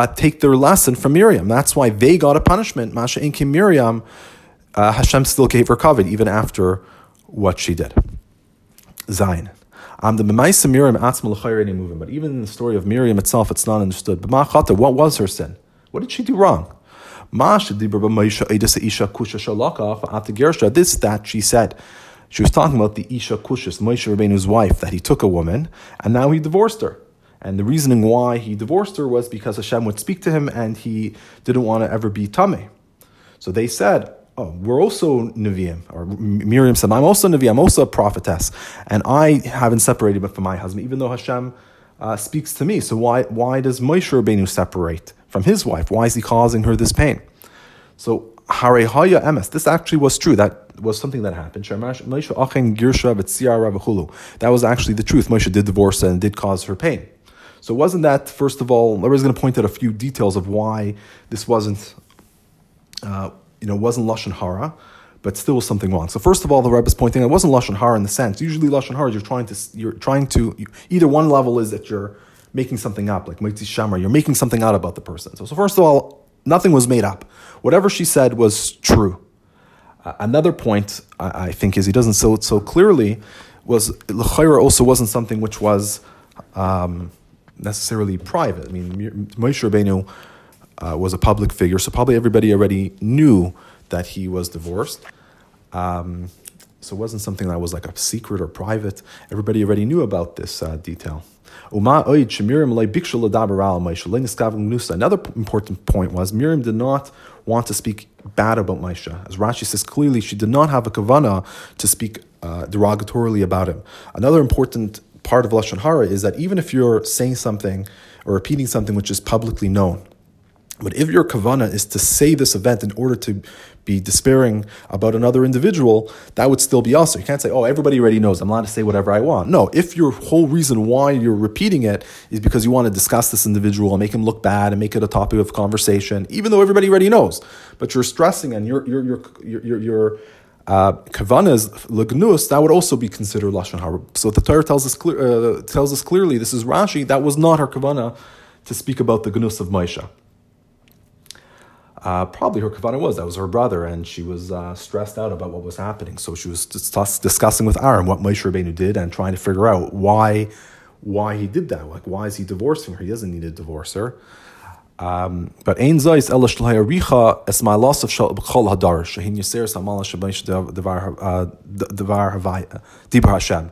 Uh, take their lesson from Miriam. That's why they got a punishment. Masha Enki Miriam, uh, Hashem still gave her kavod even after what she did. Zayin. Um, the B'maisa Miriam Atzma L'chayr Eini Muvin. But even in the story of Miriam itself, it's not understood. B'ma Chata, what was her sin? What did she do wrong? Masha Dibra B'maisha Eidasa Isha Kusha Shalaka Fa'ata Gersha. This that she said. She was talking about the Isha Kushas, Moshe Rabbeinu's wife, that he took a woman and now he divorced her. And the reasoning why he divorced her was because Hashem would speak to him and he didn't want to ever be Tameh. So they said, oh, we're also Nevi'im. Or Miriam said, I'm also Nevi'im, I'm also a prophetess. And I haven't separated from my husband, even though Hashem uh, speaks to me. So why why does Moshe Rabbeinu separate from his wife? Why is he causing her this pain? So, Hare Haya Emes, this actually was true. That was something that happened. That was actually the truth. Moshe did divorce her and did cause her pain. So wasn't that, first of all, I was going to point out a few details of why this wasn't, uh, you know, wasn't Lashon Hara, but still was something wrong. So first of all, the Rebbe is pointing out it wasn't Lashon Hara in the sense. Usually Lashon Hara, you're trying to, you're trying to, you, either one level is that you're making something up, like Moitzi Shamra, you're making something out about the person. So, so first of all, nothing was made up. Whatever she said was true. Uh, another point, I, I think, is he doesn't say it so clearly, was L'chayra also wasn't something which was... Um, necessarily private. I mean, Moshe Rabbeinu uh, was a public figure, so probably everybody already knew that he was divorced. Um, so it wasn't something that was like a secret or private. Everybody already knew about this uh, detail. Another important point was Miriam did not want to speak bad about Moshe. As Rashi says clearly, she did not have a kavanah to speak uh, derogatorily about him. Another important part of Lashon Hara is that even if you're saying something or repeating something which is publicly known, but if your kavanah is to say this event in order to be despairing about another individual, that would still be also. You can't say, oh, everybody already knows, I'm allowed to say whatever I want. No, if your whole reason why you're repeating it is because you want to discuss this individual and make him look bad and make it a topic of conversation, even though everybody already knows, but you're stressing and you're, you're, you're, you're, you're, you're Uh, Kavanas Lagnus, that would also be considered Lashon Hara. So the Torah tells us clear, uh, tells us clearly, this is Rashi, that was not her Kavanah to speak about the Gnus of Moshe. Uh, probably her Kavanah was, that was her brother, and she was uh, stressed out about what was happening. So she was dis- discussing with Aaron what Moshe Rabbeinu did and trying to figure out why, why he did that. Like, why is he divorcing her? He doesn't need to divorce her. Um, but ein zayis elash l'hayaricha es ma'alasav shal b'chol hadar shehin yiseres ha'mala shemesh devar devar havaya dibar Hashem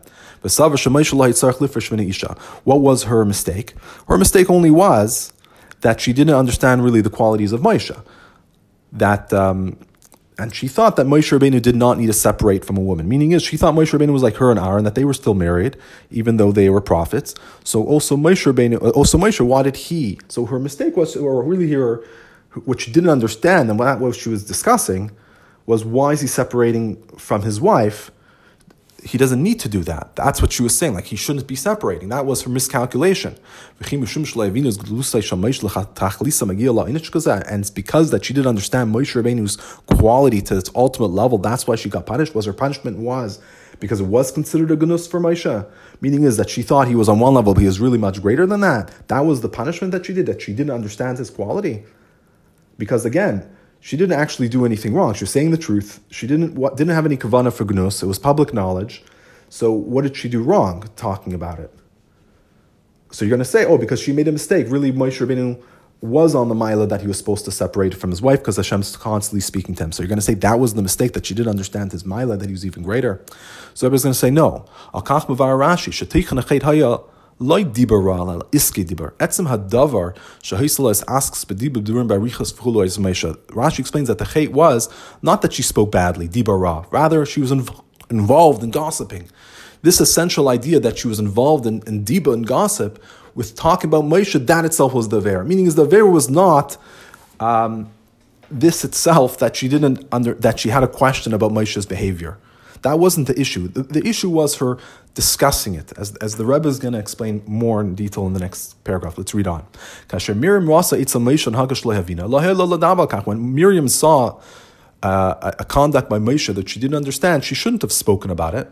v'sav shemesh l'hayitzarich lifresh v'nei isha. What was her mistake? Her mistake only was that she didn't understand really the qualities of Moshe. That um, and she thought that Moshe Rabbeinu did not need to separate from a woman. Meaning is she thought Moshe Rabbeinu was like her and Aaron, that they were still married even though they were prophets. So also Moshe Rabbeinu, also Moshe, why did he? So her mistake was, or really her, what she didn't understand and what she was discussing was, why is he separating from his wife? He doesn't need to do that. That's what she was saying. Like, he shouldn't be separating. That was her miscalculation. And it's because that she didn't understand Moshe Rabbeinu's quality to its ultimate level. That's why she got punished. Was her punishment was because it was considered a gnus for Moshe. Meaning is that she thought he was on one level, but he was really much greater than that. That was the punishment that she did, that she didn't understand his quality. Because again, she didn't actually do anything wrong. She was saying the truth. She didn't what, didn't have any kavanah for gnus. It was public knowledge. So what did she do wrong talking about it? So you're going to say, oh, because she made a mistake. Really, Moshe Rabbeinu was on the milah that he was supposed to separate from his wife because Hashem's constantly speaking to him. So you're going to say that was the mistake, that she didn't understand his milah, that he was even greater. So everybody's going to say, no. Al-kach mevar Rashi, sheteichan achet haya Loi dibara al iske dibar. Etzim hadavar shahisalas asks bedibab durim barichas v'chulois meisha. Rashi explains that the chait was not that she spoke badly, dibara. Rather, she was involved in gossiping. This essential idea that she was involved in, in Diba and gossip with talking about Moshe, that itself was the Avera. Meaning is the Avera was not um, this itself that she didn't under that she had a question about Moshe's behavior. That wasn't the issue. The, the issue was her discussing it, as, as the Rebbe is going to explain more in detail in the next paragraph. Let's read on. When Miriam saw uh, a conduct by Moshe that she didn't understand, she shouldn't have spoken about it.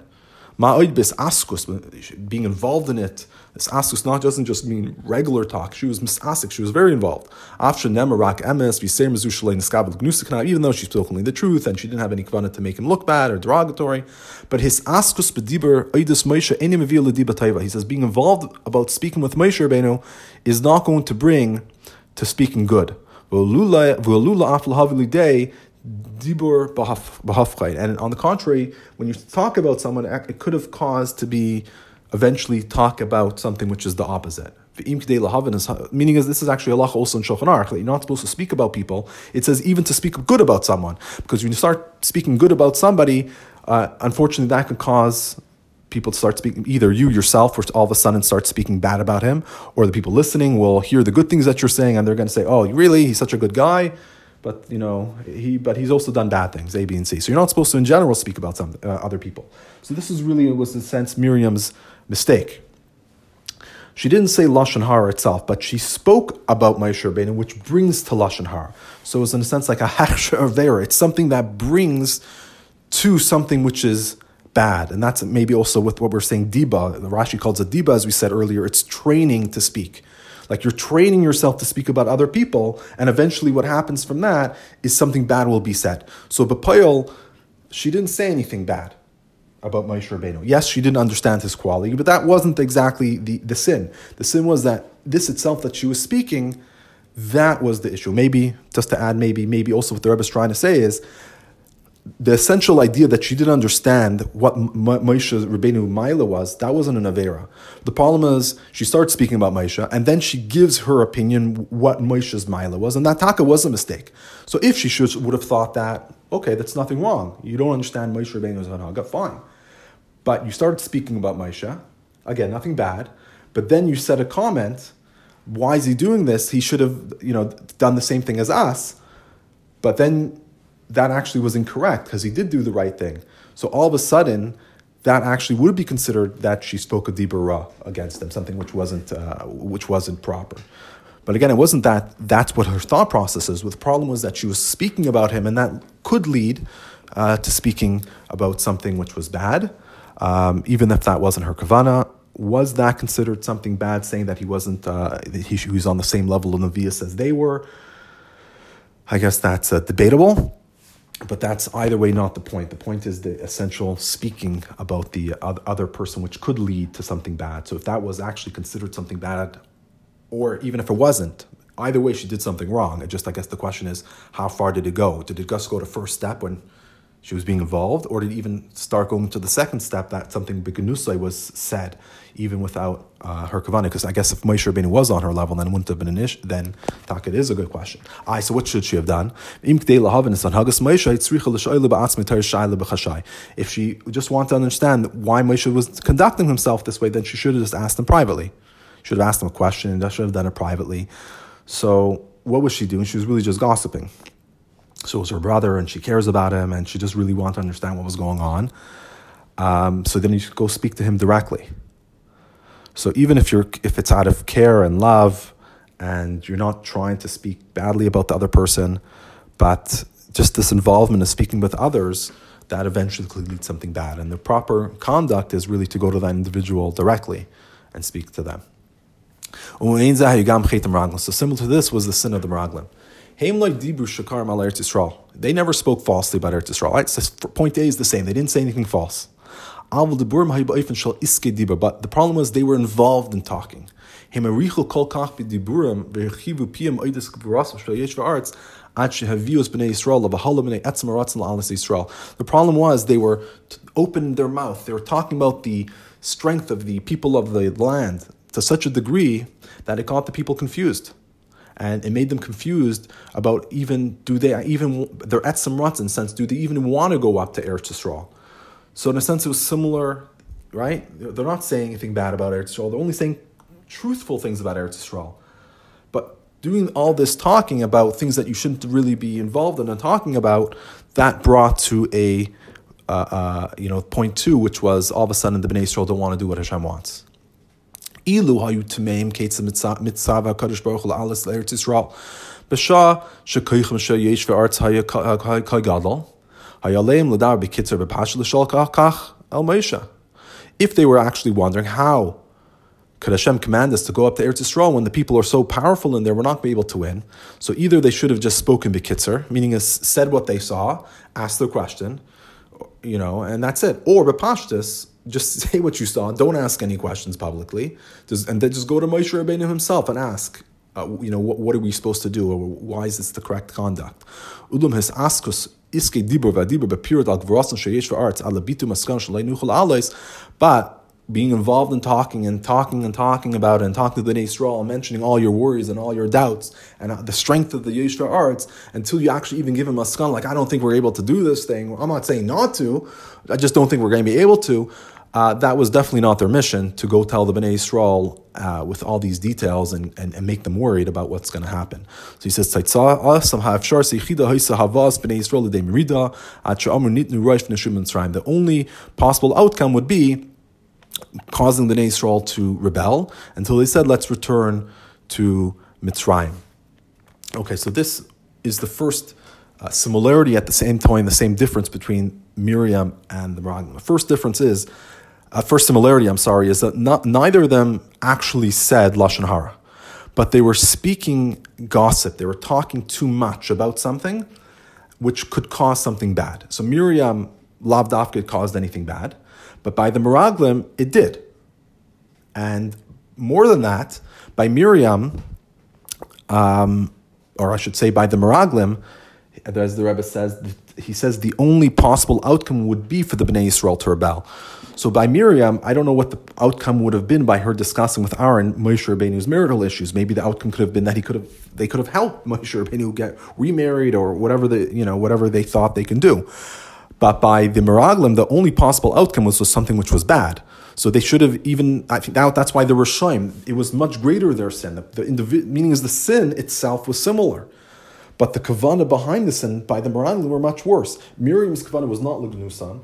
Being involved in it, this askus not doesn't just mean regular talk. She was misasik. She was very involved. Even though she spoke only the truth and she didn't have any kavana to make him look bad or derogatory, but his askus b'diber oidus Moshe enim avil l'diba taiva. He says being involved about speaking with Moshe Rabbeinu is not going to bring to speaking good. Dibur b'hafchayt, and on the contrary, when you talk about someone, it could have caused to be eventually talk about something which is the opposite. Meaning is this is actually halacha also in Shulchan Aruch that you're not supposed to speak about people. It says even to speak good about someone, because when you start speaking good about somebody, uh, unfortunately that could cause people to start speaking, either you yourself, or all of a sudden start speaking bad about him, or the people listening will hear the good things that you're saying and they're going to say, "Oh, really? He's such a good guy." But you know he, but he's also done bad things, A, B, and C. So you're not supposed to, in general, speak about some uh, other people. So this is really, it was in a sense Miriam's mistake. She didn't say Lashon Hara itself, but she spoke about Moshe Rabbeinu, which brings to Lashon Hara. So it's in a sense like a hachsha avera. It's something that brings to something which is bad, and that's maybe also with what we're saying diba. The Rashi calls it diba, as we said earlier. It's training to speak. Like you're training yourself to speak about other people, and eventually what happens from that is something bad will be said. So B'Poel, she didn't say anything bad about Moshe Rabbeinu. Yes, she didn't understand his quality, but that wasn't exactly the, the sin. The sin was that this itself that she was speaking, that was the issue. Maybe, just to add, maybe, maybe also what the Rebbe is trying to say is, the essential idea that she didn't understand what Moshe Rabbeinu Maila was, that wasn't an Avera. The problem is, she starts speaking about Moshe, and then she gives her opinion what Moshe's Maila was, and that taka was a mistake. So if she should, would have thought that, okay, that's nothing wrong. You don't understand Moshe Rabbeinu's Hanaga, fine. But you started speaking about Moshe, again, nothing bad, but then you said a comment, why is he doing this? He should have, you know, done the same thing as us, but then that actually was incorrect because he did do the right thing. So all of a sudden, that actually would be considered that she spoke a dibra against him, something which wasn't uh, which wasn't proper. But again, it wasn't that that's what her thought process is. Well, the problem was that she was speaking about him, and that could lead uh, to speaking about something which was bad, um, even if that wasn't her kavanah. Was that considered something bad, saying that he wasn't uh, that he, he was on the same level of Nevi'us as they were? I guess that's uh, debatable. But that's either way not the point. The point is the essential speaking about the other person, which could lead to something bad. So if that was actually considered something bad, or even if it wasn't, either way she did something wrong. It just, I guess the question is, how far did it go? Did it just go to first step when she was being involved? Or did it even start going to the second step that something b'gnusay was said, even without uh, her kavanah? Because I guess if Moshe Rabbeinu was on her level, then it wouldn't have been an issue. Then Taka, it is a good question. Aye, so what should she have done? If she just wanted to understand why Moshe was conducting himself this way, then she should have just asked him privately. She should have asked him a question, and should have done it privately. So what was she doing? She was really just gossiping. So it was her brother, and she cares about him, and she just really wanted to understand what was going on. Um, so then you should go speak to him directly. So even if you're, if it's out of care and love, and you're not trying to speak badly about the other person, but just this involvement of speaking with others, that eventually could lead to something bad. And the proper conduct is really to go to that individual directly and speak to them. So similar to this was the sin of the Meraglim. They never spoke falsely about Eretz Yisrael. Right? So point A is the same. They didn't say anything false. But the problem was they were involved in talking. The problem was they were open their mouth. They were talking about the strength of the people of the land to such a degree that it got the people confused. And it made them confused about even, do they even, their etzem ratzin sense, do they even want to go up to Eretz Yisrael? So in a sense, it was similar, right? They're not saying anything bad about Eretz Yisrael. They're only saying truthful things about Eretz Yisrael. But doing all this talking about things that you shouldn't really be involved in and talking about, that brought to a uh, uh, you know point two, which was all of a sudden the Bnei Yisrael don't want to do what Hashem wants. Ilu hayu tameim kates mitzava kadosh baruch hu la'alas l'Eretz Yisrael b'shah shekoychem sheyesh ve'artz haygadol. If they were actually wondering, how could Hashem command us to go up to Eretz Yisrael when the people are so powerful in there, we're not be able to win? So either they should have just spoken b'kitzer, meaning said what they saw, asked their question, you know, and that's it. Or b'pashtus, just say what you saw, don't ask any questions publicly, and then just go to Moshe Rabbeinu himself and ask, uh, you know, what, what are we supposed to do, or why is this the correct conduct? Ulum has askus. But being involved in talking and talking and talking about it and talking to the Bnei Yisrael and mentioning all your worries and all your doubts and the strength of the Yesh Va'aretz until you actually even give him a skan, like, I don't think we're able to do this thing. I'm not saying not to. I just don't think we're going to be able to. Uh, that was definitely not their mission, to go tell the Bnei Yisrael uh, with all these details and, and, and make them worried about what's going to happen. So he says, the only possible outcome would be causing the Bnei Yisrael to rebel until they said, let's return to Mitzrayim. Okay, so this is the first uh, similarity at the same time, the same difference between Miriam and the Meraglim. The first difference is, uh, first similarity, I'm sorry, is that not, neither of them actually said Lashon Hara, but they were speaking gossip. They were talking too much about something which could cause something bad. So Miriam, lav dafka, caused anything bad, but by the Meraglim, it did. And more than that, by Miriam, um, or I should say by the Meraglim, as the Rebbe says, he says the only possible outcome would be for the Bnei Yisrael to rebel. So by Miriam, I don't know what the outcome would have been by her discussing with Aaron Moshe Rabbeinu's marital issues. Maybe the outcome could have been that he could have, they could have helped Moshe Rabbeinu get remarried or whatever the you know whatever they thought they can do. But by the Meraglim, the only possible outcome was, was something which was bad. So they should have even, I think that, that's why the Rishonim, it was much greater their sin. The, the indivi- meaning is the sin itself was similar. But the kavanah behind the sin by the Meraglim were much worse. Miriam's kavanah was not l'gnusan,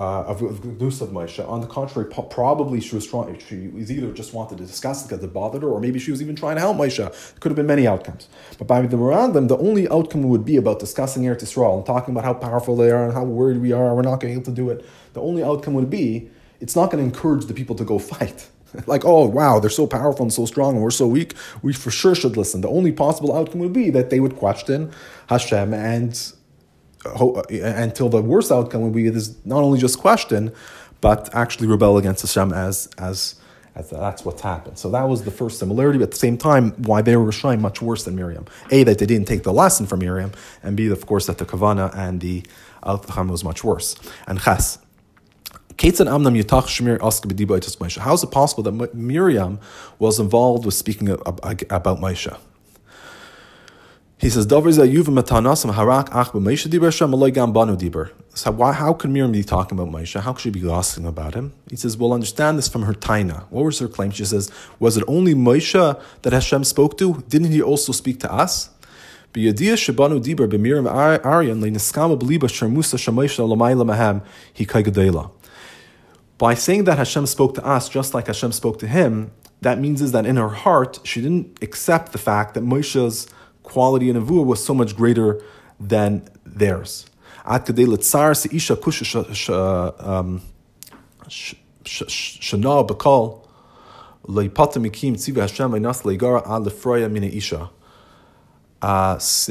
uh, of, of l'gnus of Moshe. On the contrary, po- probably she was trying, she was either just wanted to discuss it because it bothered her, or maybe she was even trying to help Moshe. It could have been many outcomes. But by the Meraglim, the only outcome would be about discussing Eretz Yisrael and talking about how powerful they are and how worried we are, we're not going to be able to do it. The only outcome would be, it's not going to encourage the people to go fight. Like, oh, wow, they're so powerful and so strong and we're so weak, we for sure should listen. The only possible outcome would be that they would question Hashem, and uh, until the worst outcome would be this, not only just question, but actually rebel against Hashem, as as, as that's what's happened. So that was the first similarity, but at the same time, why they were shying much worse than Miriam. A, that they didn't take the lesson from Miriam, and B, of course, that the kavanah and the outcome was much worse. And Ches. How is it possible that Miriam was involved with speaking about Moshe? He says, so why, how could Miriam be talking about Moshe? How could she be gossiping about him? He says, we'll understand this from her taina. What was her claim? She says, was it only Moshe that Hashem spoke to? Didn't he also speak to us? He By saying that Hashem spoke to us just like Hashem spoke to him, that means is that in her heart, she didn't accept the fact that Moshe's quality in Nevuah was so much greater than theirs. Uh, sin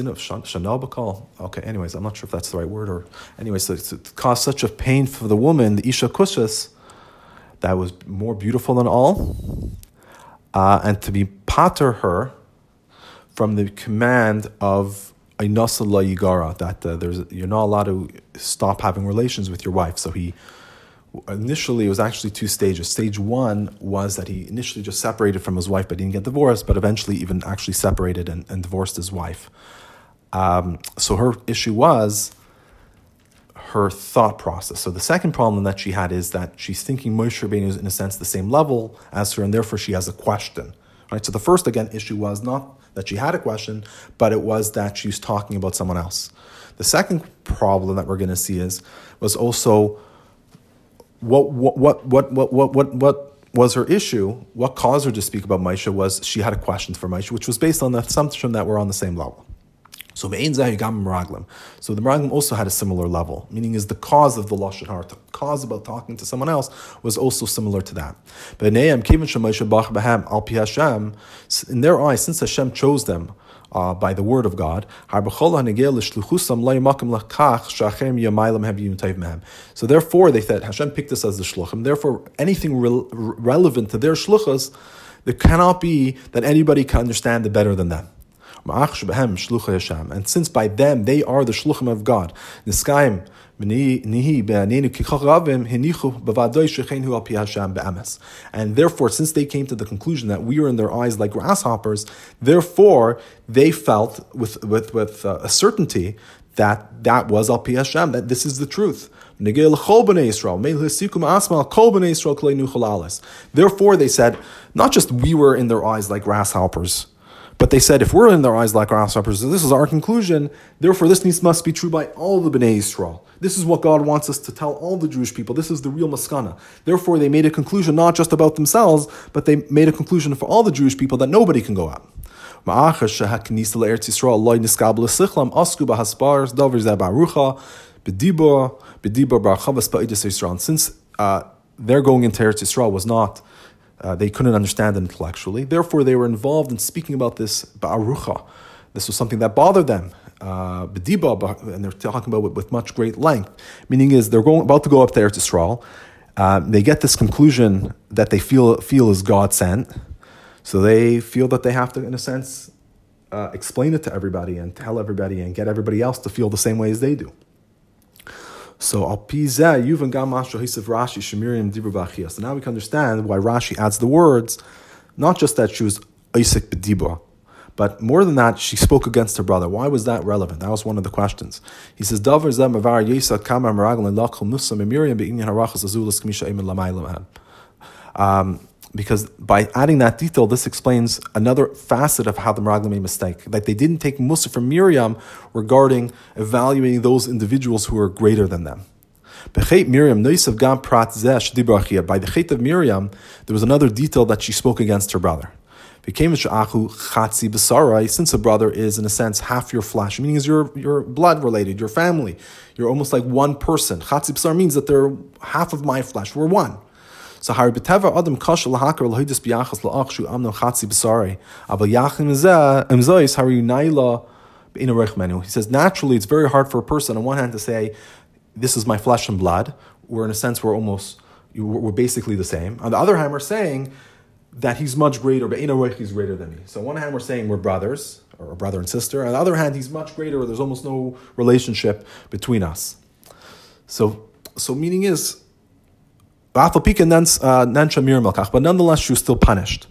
of Shana Bakal. Okay, anyways, I'm not sure if that's the right word. Or anyway, so it caused such a pain for the woman, the Isha Kushas, that was more beautiful than all, uh, and to be pater her from the command of Einasa la Yigara, that uh, there's you're not allowed to stop having relations with your wife. So he initially, it was actually two stages. Stage one was that he initially just separated from his wife but didn't get divorced, but eventually even actually separated and, and divorced his wife. Um, so her issue was her thought process. So the second problem that she had is that she's thinking Moshe Rabbeinu is in a sense the same level as her, and therefore she has a question. Right? So the first, again, issue was not that she had a question, but it was that she was talking about someone else. The second problem that we're going to see is was also what what what what what what what, what was her issue. What caused her to speak about Moshe was she had a question for Moshe, which was based on the assumption that we're on the same level. So Me'ein Zeh you got Meraglim. So the Meraglim also had a similar level, meaning is the cause of the Lashon Hara, the cause about talking to someone else was also similar to that. But in their eyes, since Hashem chose them uh, by the word of God, so therefore they said, Hashem picked us as the shluchim, therefore anything re- relevant to their shluchas, there cannot be that anybody can understand it better than them. And since by them they are the shluchim of God, and therefore, since they came to the conclusion that we are in their eyes like grasshoppers, therefore they felt with with with uh, a certainty that that was al pi Hashem, that this is the truth. Therefore, they said, not just we were in their eyes like grasshoppers, but they said, if we're in their eyes like grasshoppers, this is our conclusion, therefore this needs must be true by all the Bnei Yisrael. This is what God wants us to tell all the Jewish people. This is the real maskana. Therefore, they made a conclusion not just about themselves, but they made a conclusion for all the Jewish people that nobody can go out. Since uh, their going into Eretz Yisrael was not Uh, they couldn't understand it intellectually. Therefore, they were involved in speaking about this ba'arucha. This was something that bothered them. Uh, and they're talking about it with much great length. Meaning is they're going about to go up to Eretz Yisrael. Um, they get this conclusion that they feel feel is God sent. So they feel that they have to, in a sense, uh, explain it to everybody and tell everybody and get everybody else to feel the same way as they do. So, al pi zeh, yuvan gam mashu hisav Rashi shemiriam dibra ba'achias. So now we can understand why Rashi adds the words, not just that she was oisek b'dibra, but more than that, she spoke against her brother. Why was that relevant? That was one of the questions. He says, davar zeh mavar yisa kama meraglim lachol musa miriam be'inyan harachas azulas k'misha imen l'maylam. Um, Because by adding that detail, this explains another facet of how the Meraglim made a mistake. Like they didn't take Musa from Miriam regarding evaluating those individuals who are greater than them. By the Chet of Miriam, there was another detail that she spoke against her brother. Since a brother is, in a sense, half your flesh, meaning is your your blood related, your family, you're almost like one person. Chatzi B'sar means that they're half of my flesh, we're one. So he says, naturally, it's very hard for a person on one hand to say, this is my flesh and blood, where in a sense we're almost, we're basically the same. On the other hand, we're saying that he's much greater, but he's greater than me. So on one hand, we're saying we're brothers, or a brother and sister. On the other hand, he's much greater, or there's almost no relationship between us. So, so meaning is, but nonetheless, she was still punished,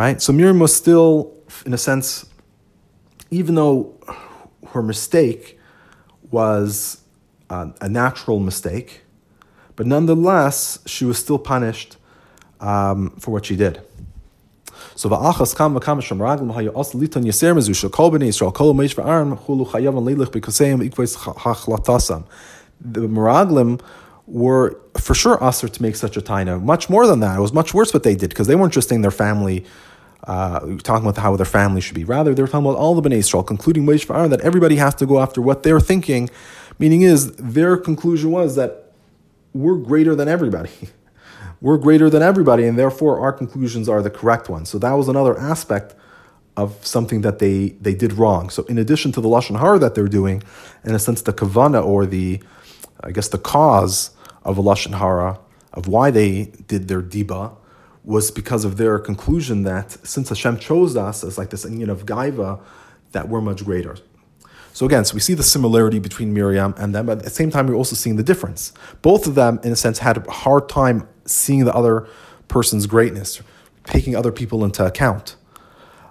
right? So Miriam was still, in a sense, even though her mistake was uh, a natural mistake, but nonetheless, she was still punished um, for what she did. So va'achas kam v'kam shem meraglim hayos litan yeser mezusha kol bnei Yisrael kol meish v'aron hulu chayavan leilich b'koseim ikvos hachlatasam. The meraglim were for sure usher to make such a taina. Much more than that, it was much worse what they did, because they weren't just saying their family, uh, talking about how their family should be. Rather, they were talking about all the Bnei Yisrael, concluding Moshe for Aaron, that everybody has to go after what they're thinking. Meaning is, their conclusion was that we're greater than everybody. We're greater than everybody, and therefore our conclusions are the correct ones. So that was another aspect of something that they, they did wrong. So in addition to the Lashon Hara that they're doing, in a sense the kavana, or the, I guess the cause of a Lashon Hara, of why they did their diba, was because of their conclusion that since Hashem chose us as like this inyan of gaiva, that we're much greater. So again, so we see the similarity between Miriam and them, but at the same time, we're also seeing the difference. Both of them, in a sense, had a hard time seeing the other person's greatness, taking other people into account.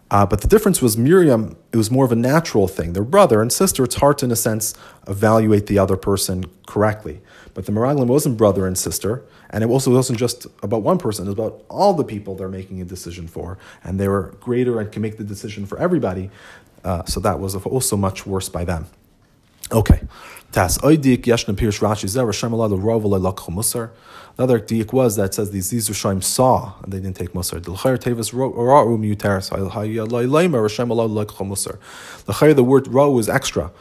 Uh, but the difference was Miriam, it was more of a natural thing. They're brother and sister. It's hard to, in a sense, evaluate the other person correctly. But the Meraglim wasn't brother and sister, and it also wasn't just about one person. It was about all the people they're making a decision for, and they were greater and can make the decision for everybody. Uh, so that was also much worse by them. Okay. Another diik was that says these Yisraelim saw and they didn't take Musar. The word ra'u is extra.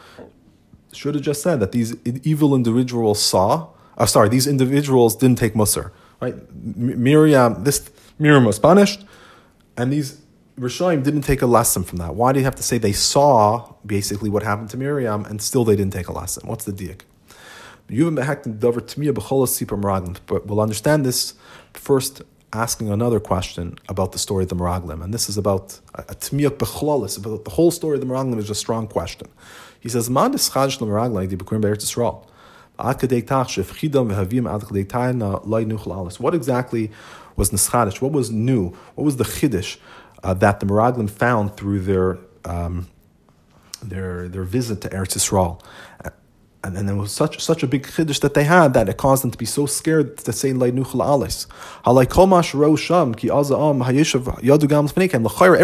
Should have just said that these evil individuals saw. Oh, sorry, these individuals didn't take Musar. Right? Miriam, this Miriam was punished, and these Rishonim didn't take a lesson from that. Why do you have to say they saw basically what happened to Miriam and still they didn't take a lesson? What's the diak? But we'll understand this first asking another question about the story of the Meraglim. And this is about a, a Tmiyat Bechlolis, about the whole story of the Meraglim is a strong question. He says, Ma deschadesh l'meraglim di bikurim b'Eretz Yisrael. What exactly was neschadesh? What was new? What was the chiddush Uh, that the Meraglim found through their um, their their visit to Eretz Yisrael, and, and there was such such a big chiddush that they had that it caused them to be so scared to say Leinuchel Alis.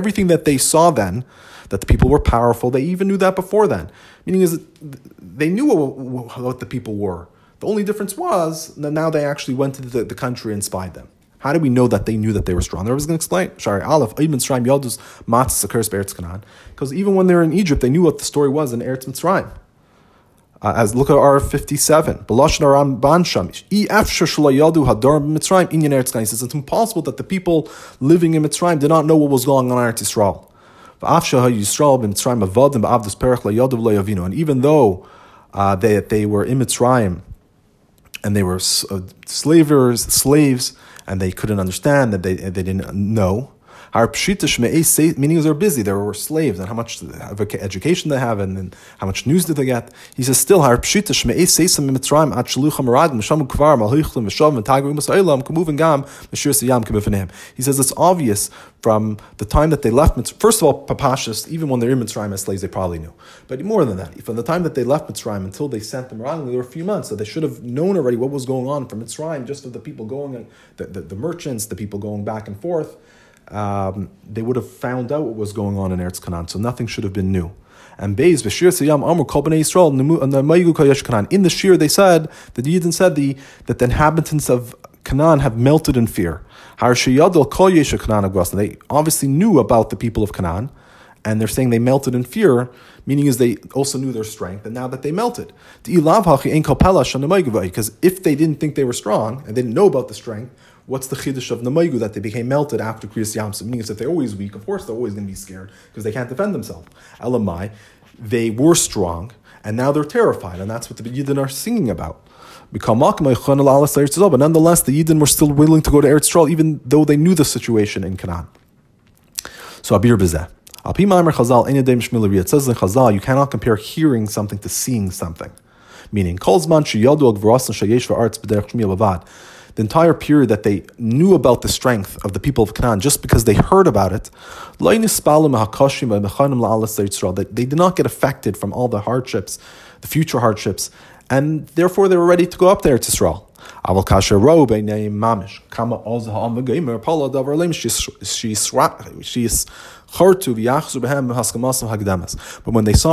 Everything that they saw then, that the people were powerful, they even knew that before then. Meaning is they knew what, what the people were. The only difference was that now they actually went to the, the country and spied them. How do we know that they knew that they were strong? I was going to explain. Shari Aleph, Ibn Sraim Yodus, Matzah Sakurs Eretz Canaan. Because even when they were in Egypt, they knew what the story was in Eretz Mitzrayim. Uh, as look at R fifty-seven. He says it's impossible that the people living in Mitzrayim did not know what was going on in Eretz Yisrael. And even though uh, they they were in Mitzrayim and they were uh, slavers, slaves. And they couldn't understand that they they didn't know. Our meaning they're busy. They were slaves, and how much education they have, and, and how much news did they get? He says still. Our He says it's obvious from the time that they left Mitzrayim. First of all, Papashas, even when they're in Mitzrayim as slaves, they probably knew. But more than that, from the time that they left Mitzrayim until they sent them around, there were a few months, so they should have known already what was going on from Mitzrayim, just of the people going, and the, the, the merchants, the people going back and forth. Um, they would have found out what was going on in Eretz Canaan, so nothing should have been new. And Beis v'shir siyam amru kol bnei Yisrael namayigu kol yesh Canaan. In the shir, they said the Yidden said the that the inhabitants of Canaan have melted in fear. Har sheyadol kol yesh Canaan agos. They obviously knew about the people of Canaan, and they're saying they melted in fear, meaning is they also knew their strength, and now that they melted, because if they didn't think they were strong and they didn't know about the strength. What's the chiddush of Namaygu that they became melted after Kriyas Yam Suf? Meaning that they're always weak. Of course, they're always going to be scared because they can't defend themselves. Elamai, they were strong and now they're terrified, and that's what the Yidden are singing about. But nonetheless, the Yidden were still willing to go to Eretz Yisrael even though they knew the situation in Canaan. So Abir Bezeh. It says in Chazal, you cannot compare hearing something to seeing something. Meaning, the entire period that they knew about the strength of the people of Canaan, just because they heard about it, that they did not get affected from all the hardships, the future hardships, and therefore they were ready to go up there to Israel. But when they saw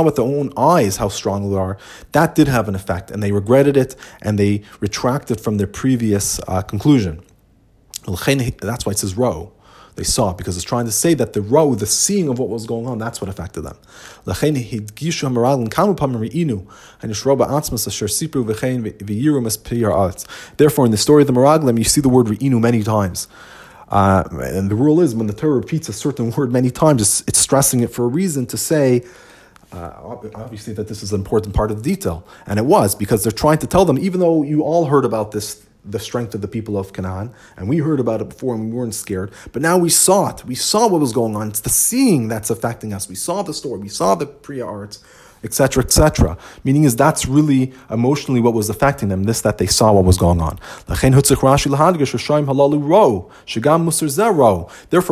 with their own eyes how strong they are, that did have an effect, and they regretted it, and they retracted from their previous uh, conclusion. That's why it says row. They saw, because it's trying to say that the row, the seeing of what was going on, that's what affected them. Therefore, in the story of the Meraglim, you see the word re'inu many times. Uh, and the rule is when the Torah repeats a certain word many times, it's, it's stressing it for a reason to say, uh, obviously, that this is an important part of the detail. And it was, because they're trying to tell them, even though you all heard about this, the strength of the people of Canaan, and we heard about it before and we weren't scared, but now we saw it. We saw what was going on. It's the seeing that's affecting us. We saw the story. We saw the Priya arts. etc., et cetera. Meaning is that's really emotionally what was affecting them, this that they saw what was going on. Therefore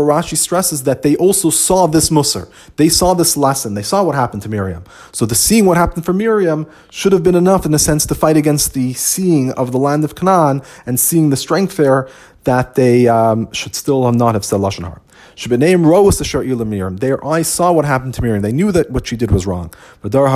Rashi stresses that they also saw this Musar. They saw this lesson. They saw what happened to Miriam. So the seeing what happened for Miriam should have been enough in a sense to fight against the seeing of the land of Canaan and seeing the strength there that they um, should still not have said Lashon Hara. Their eyes saw what happened to Miriam. They knew that what she did was wrong. And therefore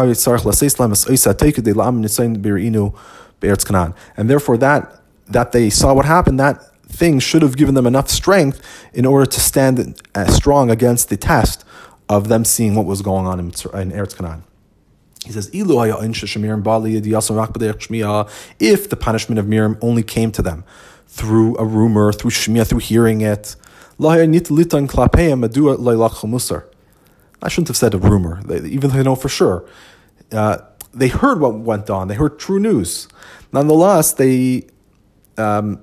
that that they saw what happened, that thing should have given them enough strength in order to stand strong against the test of them seeing what was going on in Eretz Canaan. He says, if the punishment of Miriam only came to them through a rumor, through shmiya, through hearing it, I shouldn't have said a rumor, they, even though they know for sure. Uh, they heard what went on. They heard true news. Nonetheless, they um,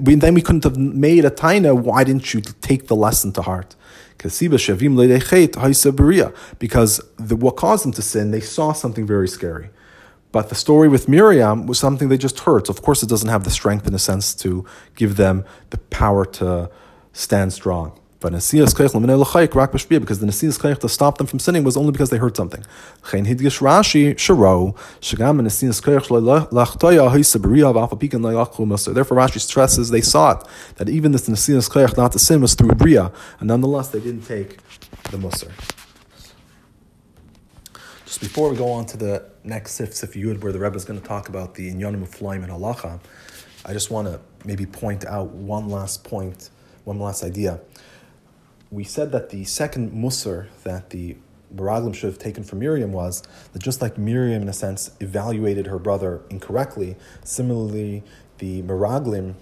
we, then we couldn't have made a taina. Why didn't you take the lesson to heart? Because the, what caused them to sin, they saw something very scary. But the story with Miriam was something they just heard. So of course it doesn't have the strength in a sense to give them the power to stand strong. But because the Nesiyas Kayach to stop them from sinning was only because they heard something. Therefore Rashi stresses they saw it, that even this Nesiyas Kayach not to sin was through Bria, and nonetheless they didn't take the Musar. Just before we go on to the next Sif, Sif Yud, where the Rebbe is going to talk about the Inyanim Uflaim and Halacha, I just want to maybe point out one last point, one last idea. We said that the second Musar that the Meraglim should have taken from Miriam was that just like Miriam, in a sense, evaluated her brother incorrectly, similarly, the Meraglim,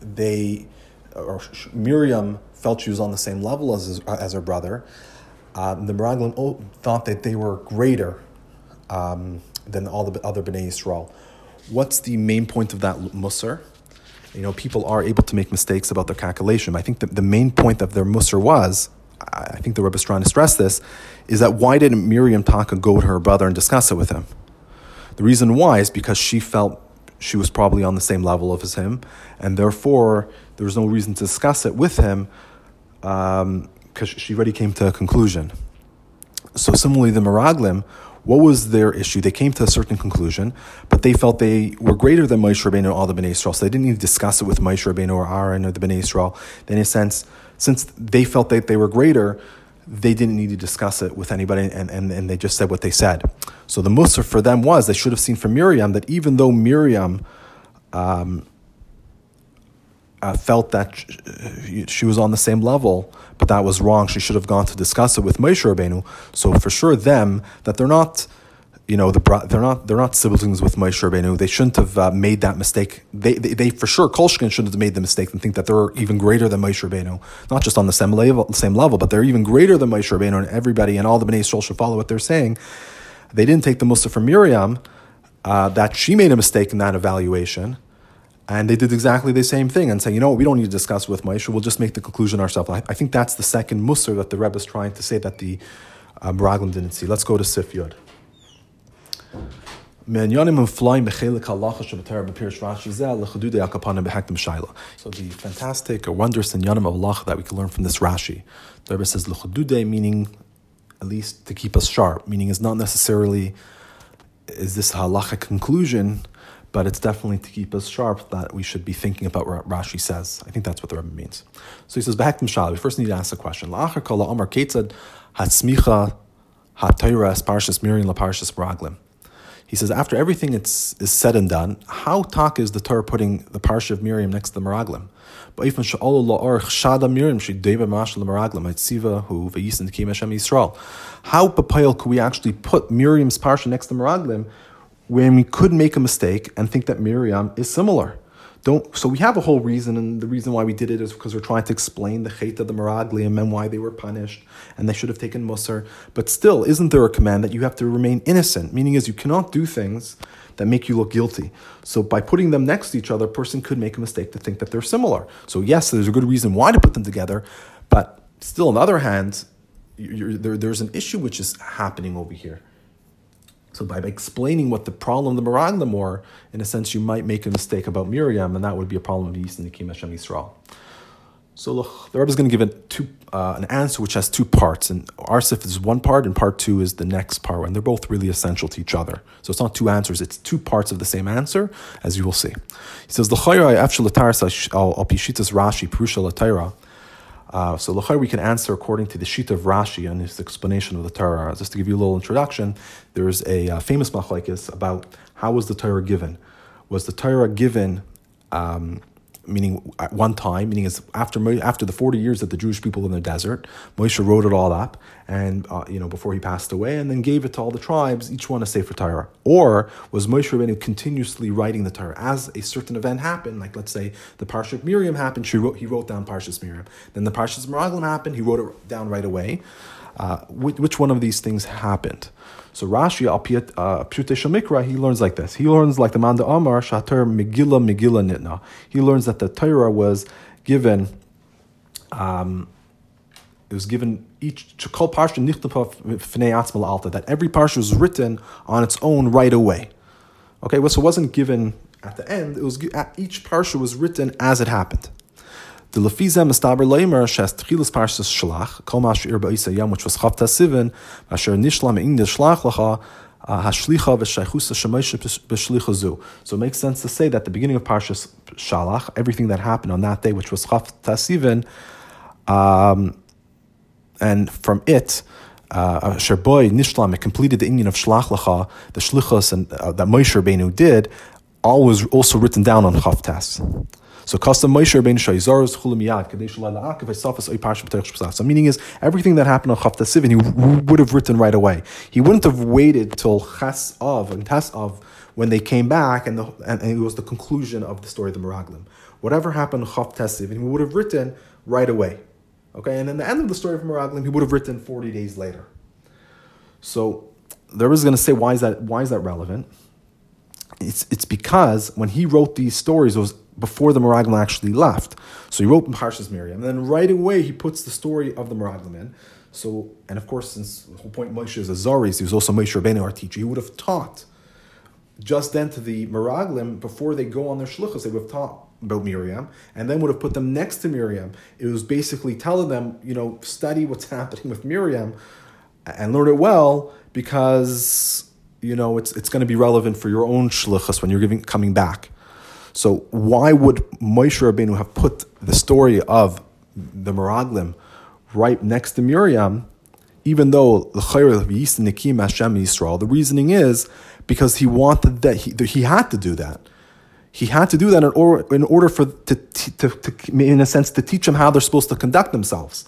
they, or Miriam felt she was on the same level as as her brother. Um, the Meraglim thought that they were greater um, than all the other Bnei Yisrael. What's the main point of that Musar? You know, people are able to make mistakes about their calculation. I think that the main point of their Musar was, I think the Rebbe is trying to stress this, is that why didn't Miriam Taka go to her brother and discuss it with him? The reason why is because she felt she was probably on the same level as him, and therefore there was no reason to discuss it with him, um, because she already came to a conclusion. So similarly, the Meraglim, what was their issue? They came to a certain conclusion, but they felt they were greater than Moshe Rabbeinu and all the Bnei Yisrael, so they didn't need to discuss it with Moshe Rabbeinu or Aaron or the Bnei Yisrael. In a sense, since they felt that they were greater, they didn't need to discuss it with anybody, and, and, and they just said what they said. So the Musar for them was, they should have seen from Miriam, that even though Miriam um, uh, felt that she, she was on the same level, but that was wrong. She should have gone to discuss it with Moshe Rabbeinu. So for sure, them that they're not, you know, the they're not they're not siblings with Moshe Rabbeinu. They shouldn't have uh, made that mistake. They they, they for sure Kolshkin shouldn't have made the mistake and think that they're even greater than Moshe Rabbeinu. Not just on the same level, same level, but they're even greater than Moshe Rabbeinu, and everybody and all the Bnei Yisrael should follow what they're saying. They didn't take the Musar from Miriam uh, that she made a mistake in that evaluation. And they did exactly the same thing and say, you know what, we don't need to discuss with Moshe, we'll just make the conclusion ourselves. I, I think that's the second Musar that the Rebbe is trying to say that the uh, Meraglim didn't see. Let's go to Sif Yud. So the fantastic or wondrous inyanim of halacha that we can learn from this Rashi. The Rebbe says, l'chadudei, meaning at least to keep us sharp, meaning it's not necessarily, is this halacha conclusion, but it's definitely to keep us sharp that we should be thinking about what Rashi says. I think that's what the Rebbe means. So he says, we first need to ask the question, he says, after everything it's, is said and done, how talk is the Torah putting the Parsha of Miriam next to the Meraglim? How papayel could we actually put Miriam's Parsha next to the Meraglim when we could make a mistake and think that Miriam is similar? Don't. So we have a whole reason, and the reason why we did it is because we're trying to explain the chet of the Meraglim and why they were punished, and they should have taken Musar. But still, isn't there a command that you have to remain innocent? Meaning is you cannot do things that make you look guilty. So by putting them next to each other, a person could make a mistake to think that they're similar. So yes, there's a good reason why to put them together, but still on the other hand, you're, there, there's an issue which is happening over here. So by explaining what the problem of the Meraglim were, in a sense, you might make a mistake about Miriam, and that would be a problem of Yis and Nikim Hashem Yisrael. So look, the Rebbe is going to give it two, uh, an answer which has two parts, and Arsif is one part, and part two is the next part, and they're both really essential to each other. So it's not two answers; it's two parts of the same answer, as you will see. He says, "L'chayra efshel l'taras al pishitas Rashi purusha l'tayra." Uh, so l'chayr we can answer according to the sheet of Rashi and his explanation of the Torah. Just to give you a little introduction, there is a uh, famous machlokes about how was the Torah given. Was the Torah given, um, meaning at one time, meaning is after after the forty years that the Jewish people in the desert, Moshe wrote it all up, and uh, you know before he passed away, and then gave it to all the tribes, each one a sefer Torah. Or was Moshe Rabbeinu continuously writing the Torah as a certain event happened? Like let's say the Parsha of Miriam happened, she wrote, he wrote down Parshas Miriam. Then the Parshas Meraglim happened, he wrote it down right away. Uh, which, which one of these things happened? So Rashi al Piat Pshutei Shel Mikra, he learns like this. He learns like the man da Amar Shater Megillah Megillah Nitna. He learns that the Torah was given. Um, it was given each to kol parsha nichtapa fnei atzma la'alta, that every parsha was written on its own right away. Okay, well, so it wasn't given at the end. It was each parsha was written as it happened. The Lefiza Mistaber Leimer Shas Tchilas Parshas Shalach Kol Mashir BaIsayam, which was Chof Tes Sivan Asher Nishlam Ein Shlach Lacha Hashlicha VeShaychus Shemesh BeShlichazu. So it makes sense to say that the beginning of Parshas Shalach, everything that happened on that day, which was Chof Tes Sivan, um, and from it, Asher Boy Nishlam, it completed the inyan of Shlach Lacha, the Shlichus, and uh, that Moshe Rabbeinu did, all was also written down on Chof Tes. So, custom Moshe Rabbeinu Shaizaros Chulim Yad Kadesh La'Ak if I suffice a Parsha B'Torah Pesach. So, meaning is everything that happened on Chof Tes Sivan, he would have written right away. He wouldn't have waited till Chasav and Tasav when they came back, and, the, and, and it was the conclusion of the story of the Meraglim. Whatever happened on Chof Tes Sivan, he would have written right away. Okay, and then the end of the story of Meraglim, he would have written forty days later. So, there was going to say, why is that? Why is that relevant? It's it's because when he wrote these stories, it was before the Meraglim actually left. So he wrote in Parshas Miriam, and then right away he puts the story of the Meraglim in. So, and of course, since the whole point Moshe is Azaris, he was also Moshe Rabbeinu, our teacher. He would have taught just then to the Meraglim, before they go on their shluchos, they would have taught about Miriam, and then would have put them next to Miriam. It was basically telling them, you know, study what's happening with Miriam and learn it well, because, you know, it's it's going to be relevant for your own shluchos when you're giving coming back. So why would Moshe Rabbeinu have put the story of the Meraglim right next to Miriam, even though the Chayr of Yis Nikim Hashem Yisrael? The reasoning is because he wanted that he he had to do that. He had to do that in order in order for to to, to in a sense to teach them how they're supposed to conduct themselves.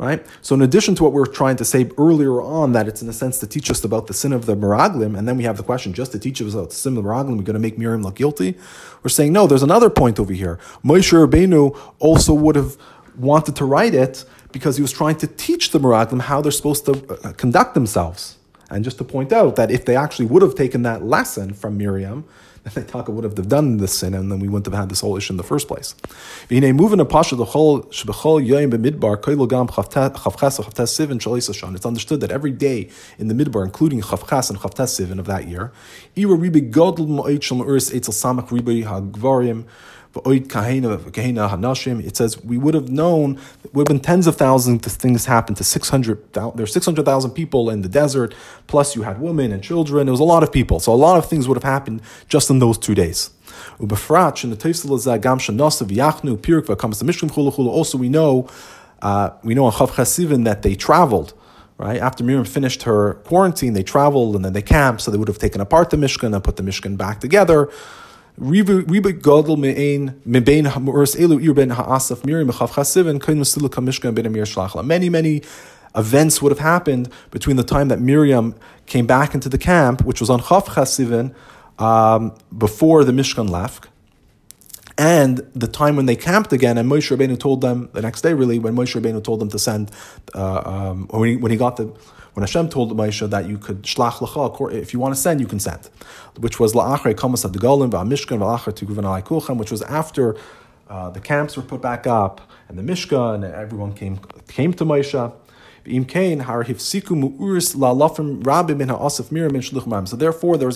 Right? So in addition to what we were trying to say earlier on, that it's in a sense to teach us about the sin of the Meraglim, and then we have the question, just to teach us about the sin of the Meraglim, we're going to make Miriam look guilty? We're saying, no, there's another point over here. Moshe Rabbeinu also would have wanted to write it because he was trying to teach the Meraglim how they're supposed to conduct themselves. And just to point out that if they actually would have taken that lesson from Miriam, then the Taka would have done this sin, and then we wouldn't have had this whole issue in the first place. It's understood that every day in the Midbar, including Chof Ches and Chof Tes Sivan of that year, it says we would have known, it would have been tens of thousands of things happened to six hundred thousand. There's six hundred thousand people in the desert, plus you had women and children. It was a lot of people. So a lot of things would have happened just in those two days. Also, we know, uh, we know on Chof Ches Sivan that they traveled. Right? After Miriam finished her quarantine, they traveled and then they camped, so they would have taken apart the Mishkan and put the Mishkan back together. Many, many events would have happened between the time that Miriam came back into the camp, which was on Chof Ches Sivan, um, before the Mishkan left, and the time when they camped again, and Moshe Rabbeinu told them, the next day really, when Moshe Rabbeinu told them to send, uh, um, or when he, when he got the... when Hashem told Moshe that you could shlach lecha, if you want to send, you can send, which was la'achrei kamas ha'degolim va'amishkan va'achrei tiguvan alei kulchem, which was after uh, the camps were put back up and the Mishkan and everyone came came to Moshe. So therefore, there was a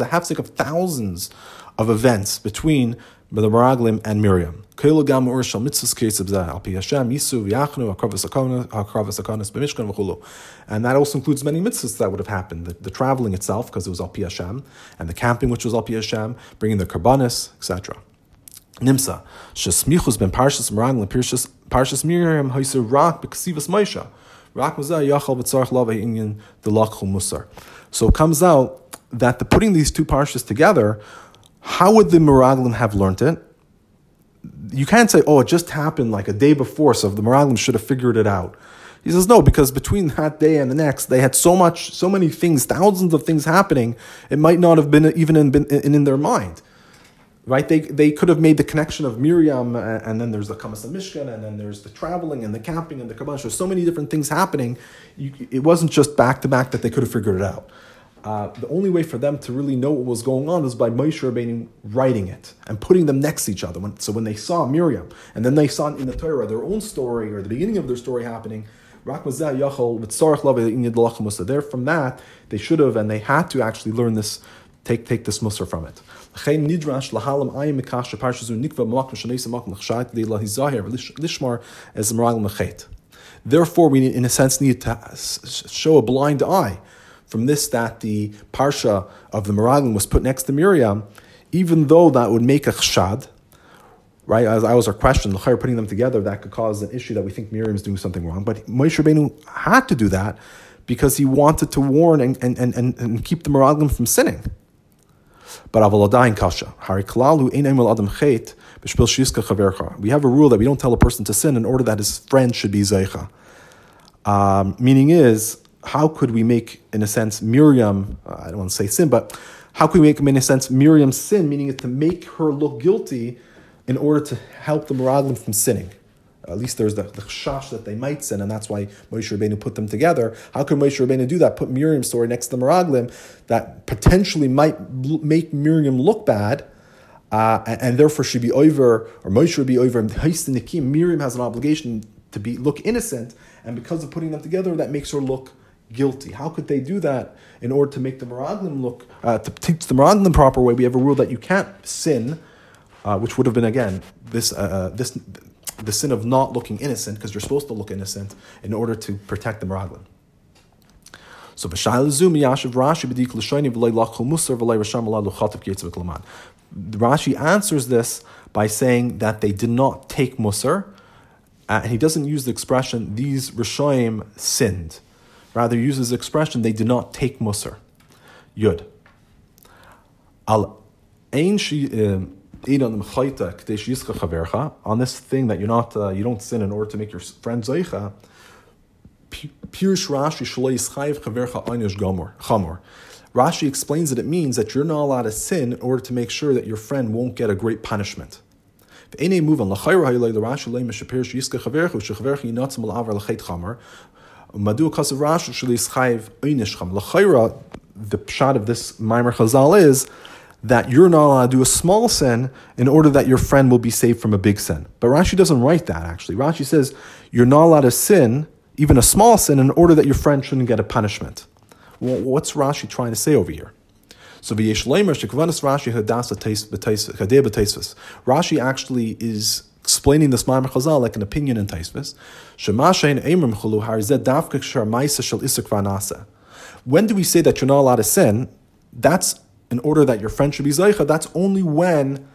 hafsik of thousands of events between the Meraglim and Miriam. And that also includes many mitzvahs that would have happened. The, the traveling itself, because it was al pi Hashem, and the camping, which was al pi Hashem, bringing the karbanis, et cetera. Nimsa, shesmichus ben parshas Meraglim, parshas Miriam, haisir rak b'ksivas Moshe. Rak mazah yachal v'tzarach lavei inyan delachul musar. So it comes out that the putting these two parshas together, how would the Meraglim have learned it? You can't say, oh, it just happened like a day before, so the Meraglim should have figured it out. He says, no, because between that day and the next, they had so much, so many things, thousands of things happening, it might not have been even in, been in, in their mind. Right? They they could have made the connection of Miriam, and, and then there's the Kamas and Mishkan, and then there's the traveling and the camping and the Kabbalah. There's so many different things happening. You, it wasn't just back-to-back that they could have figured it out. Uh, the only way for them to really know what was going on was by Moshe Rabbeinu writing it and putting them next to each other. When, so when they saw Miriam, and then they saw in the Torah their own story, or the beginning of their story happening, there from that, they should have, and they had to actually learn this, take take this Musar from it. Therefore, we, in a sense, need to show a blind eye from this, that the parsha of the Meraglim was put next to Miriam, even though that would make a chshad, right? As I was our question, putting them together, that could cause an issue that we think Miriam's doing something wrong. But Moshe Rabbeinu had to do that because he wanted to warn and and and, and keep the Meraglim from sinning. But avoladayin kasha hari kalalu einay mal adam chet b'shpil shiska chavercha. We have a rule that we don't tell a person to sin in order that his friend should be zeicha. Um, meaning is, how could we make, in a sense, Miriam, I don't want to say sin, but how could we make, in a sense, Miriam sin, meaning it's to make her look guilty in order to help the Meraglim from sinning? At least there's the, the chash that they might sin, and that's why Moshe Rabbeinu put them together. How could Moshe Rabbeinu do that? Put Miriam's story next to the Meraglim that potentially might make Miriam look bad, uh, and, and therefore she'd be over, or Moshe would be over, and Miriam has an obligation to be look innocent, and because of putting them together, that makes her look guilty. How could they do that in order to make the Meraglim look, uh, to teach the Meraglim the proper way? We have a rule that you can't sin, uh, which would have been, again, this uh, this the sin of not looking innocent, because you're supposed to look innocent in order to protect the Meraglim. So, Rashi answers this by saying that they did not take Musar, uh, and he doesn't use the expression, these Rishoyim sinned. Rather, uses the expression, they did not take Musar. Yud. Al ein shi on this thing that you're not, uh, you don't sin in order to make your friend zeicha. Rashi explains that it means that you're not allowed to sin in order to make sure that your friend won't get a great punishment. L'chayra, the pshat of this Maimer Chazal is that you're not allowed to do a small sin in order that your friend will be saved from a big sin. But Rashi doesn't write that, actually. Rashi says you're not allowed to sin, even a small sin, in order that your friend shouldn't get a punishment. Well, what's Rashi trying to say over here? So Rashi actually is explaining this Maimer Chazal like an opinion in Taisvis. When do we say that you're not allowed to sin? That's in order that your friend should be Zaycha. That's only when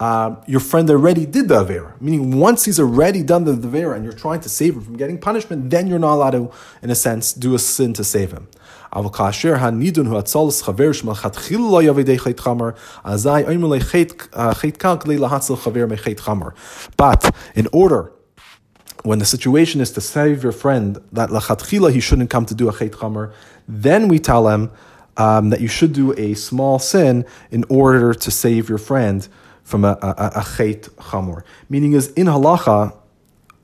uh, your friend already did the Avera. Meaning once he's already done the Avera and you're trying to save him from getting punishment, then you're not allowed to, in a sense, do a sin to save him. But in order, when the situation is to save your friend, that lachatchila he shouldn't come to do a chet chamer, then we tell him um, that you should do a small sin in order to save your friend from a, a, a chet chamer. Meaning is, in halacha,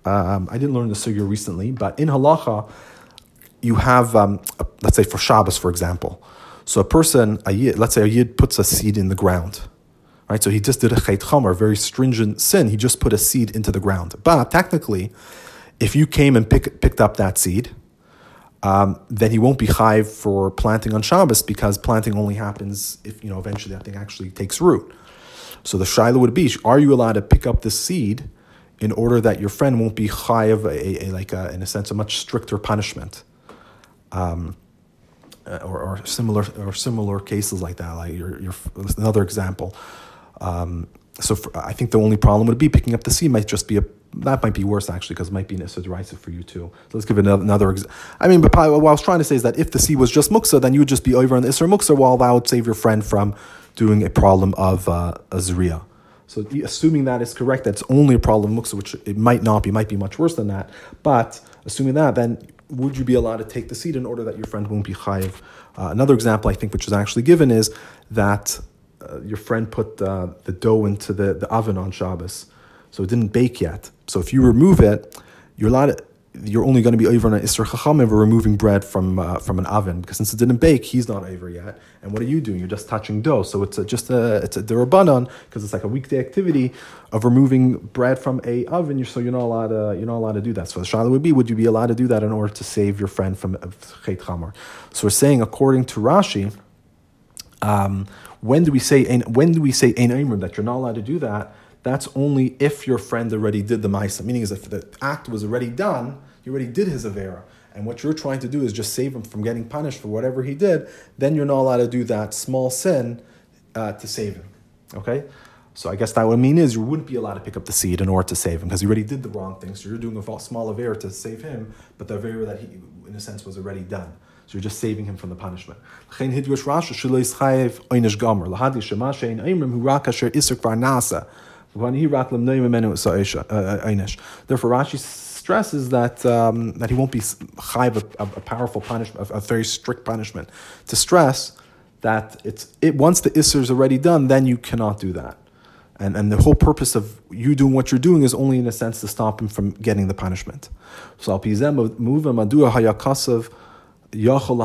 um, I didn't learn this sugya recently, but in halacha, you have, um, a, let's say for Shabbos, for example. So a person, a yid, let's say a yid puts a seed in the ground, right? So he just did a chet chamer, a very stringent sin. He just put a seed into the ground. But technically, if you came and pick, picked up that seed, um, then he won't be chayiv for planting on Shabbos, because planting only happens if, you know, eventually that thing actually takes root. So the shaila would be, are you allowed to pick up the seed in order that your friend won't be chayiv, a, a, like a, in a sense, a much stricter punishment? Um, or, or similar or similar cases like that. Like your, your another example. Um, so for, I think the only problem would be picking up the seed might just be a, that might be worse actually, because it might be necessary for you too. So let's give it another, another example. I mean, but probably what I was trying to say is that if the seed was just muksa, then you would just be over on the Isser muksa, while that would save your friend from doing a problem of uh, a zriya. So assuming that is correct, that's only a problem of muksa, which it might not be, might be much worse than that. But assuming that, then would you be allowed to take the seed in order that your friend won't be chayiv? Uh, another example I think which is actually given is that uh, your friend put uh, the dough into the, the oven on Shabbos, so it didn't bake yet. So if you remove it, you're allowed to, you're only going to be over on an Isser Chacham over removing bread from uh, from an oven, because since it didn't bake, he's not over yet. And what are you doing? You're just touching dough. So it's a, just a, it's a derabanan, because it's like a weekday activity of removing bread from a oven. You're, so you're not allowed to you're not allowed to do that. So the shaila would be, would you be allowed to do that in order to save your friend from Chet Chamor? So we're saying, according to Rashi, um, when do we say when do we say Ein Omer that you're not allowed to do that? That's only if your friend already did the ma'isa, meaning is if the act was already done, he already did his avera, and what you're trying to do is just save him from getting punished for whatever he did, then you're not allowed to do that small sin uh, to save him, okay? So I guess that what I mean is you wouldn't be allowed to pick up the seed in order to save him, because he already did the wrong thing, so you're doing a small avera to save him, but the avera that he, in a sense, was already done. So you're just saving him from the punishment. Therefore, Rashi stresses that um, that he won't be chayiv a, a powerful punishment, a, a very strict punishment. To stress that it's it once the isser is already done, then you cannot do that, and and the whole purpose of you doing what you're doing is only in a sense to stop him from getting the punishment. So al pizem muvim adua hayakasav. Now we can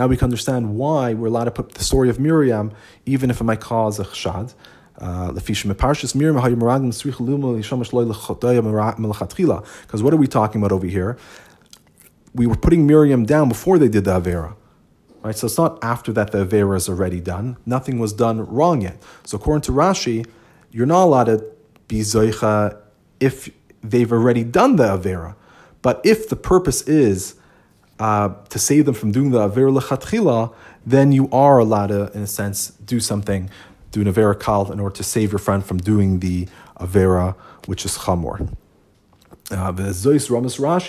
understand why we're allowed to put the story of Miriam, even if it might cause a chshad. Because what are we talking about over here? We were putting Miriam down before they did the avera, right? So it's not after that the avera is already done. Nothing was done wrong yet. So according to Rashi, you're not allowed to be zoicha if they've already done the avera. But if the purpose is uh, to save them from doing the avera lechatchila, then you are allowed to, in a sense, do something, do an avera kal in order to save your friend from doing the avera, which is chamor. And this is what Rashi's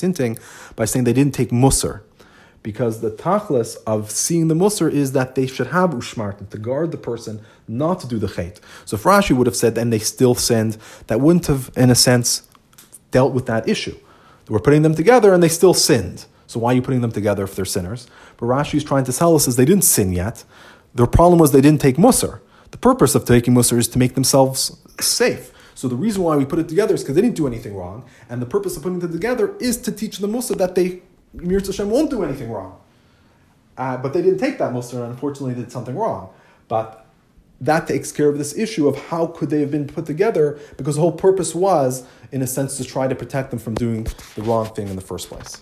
hinting by saying they didn't take musar. Because the tachlis of seeing the musar is that they should have ushmartin, to guard the person, not to do the chet. So if Rashi would have said, and they still sinned, that wouldn't have, in a sense, dealt with that issue. We're putting them together and they still sinned. So why are you putting them together if they're sinners? But Rashi is trying to tell us is they didn't sin yet. Their problem was they didn't take musar. The purpose of taking musar is to make themselves safe. So the reason why we put it together is because they didn't do anything wrong. And the purpose of putting them together is to teach the musar that they Mir Hashem won't do anything wrong. Uh, but they didn't take that musar, and unfortunately they did something wrong. But that takes care of this issue of how could they have been put together, because the whole purpose was, in a sense, to try to protect them from doing the wrong thing in the first place.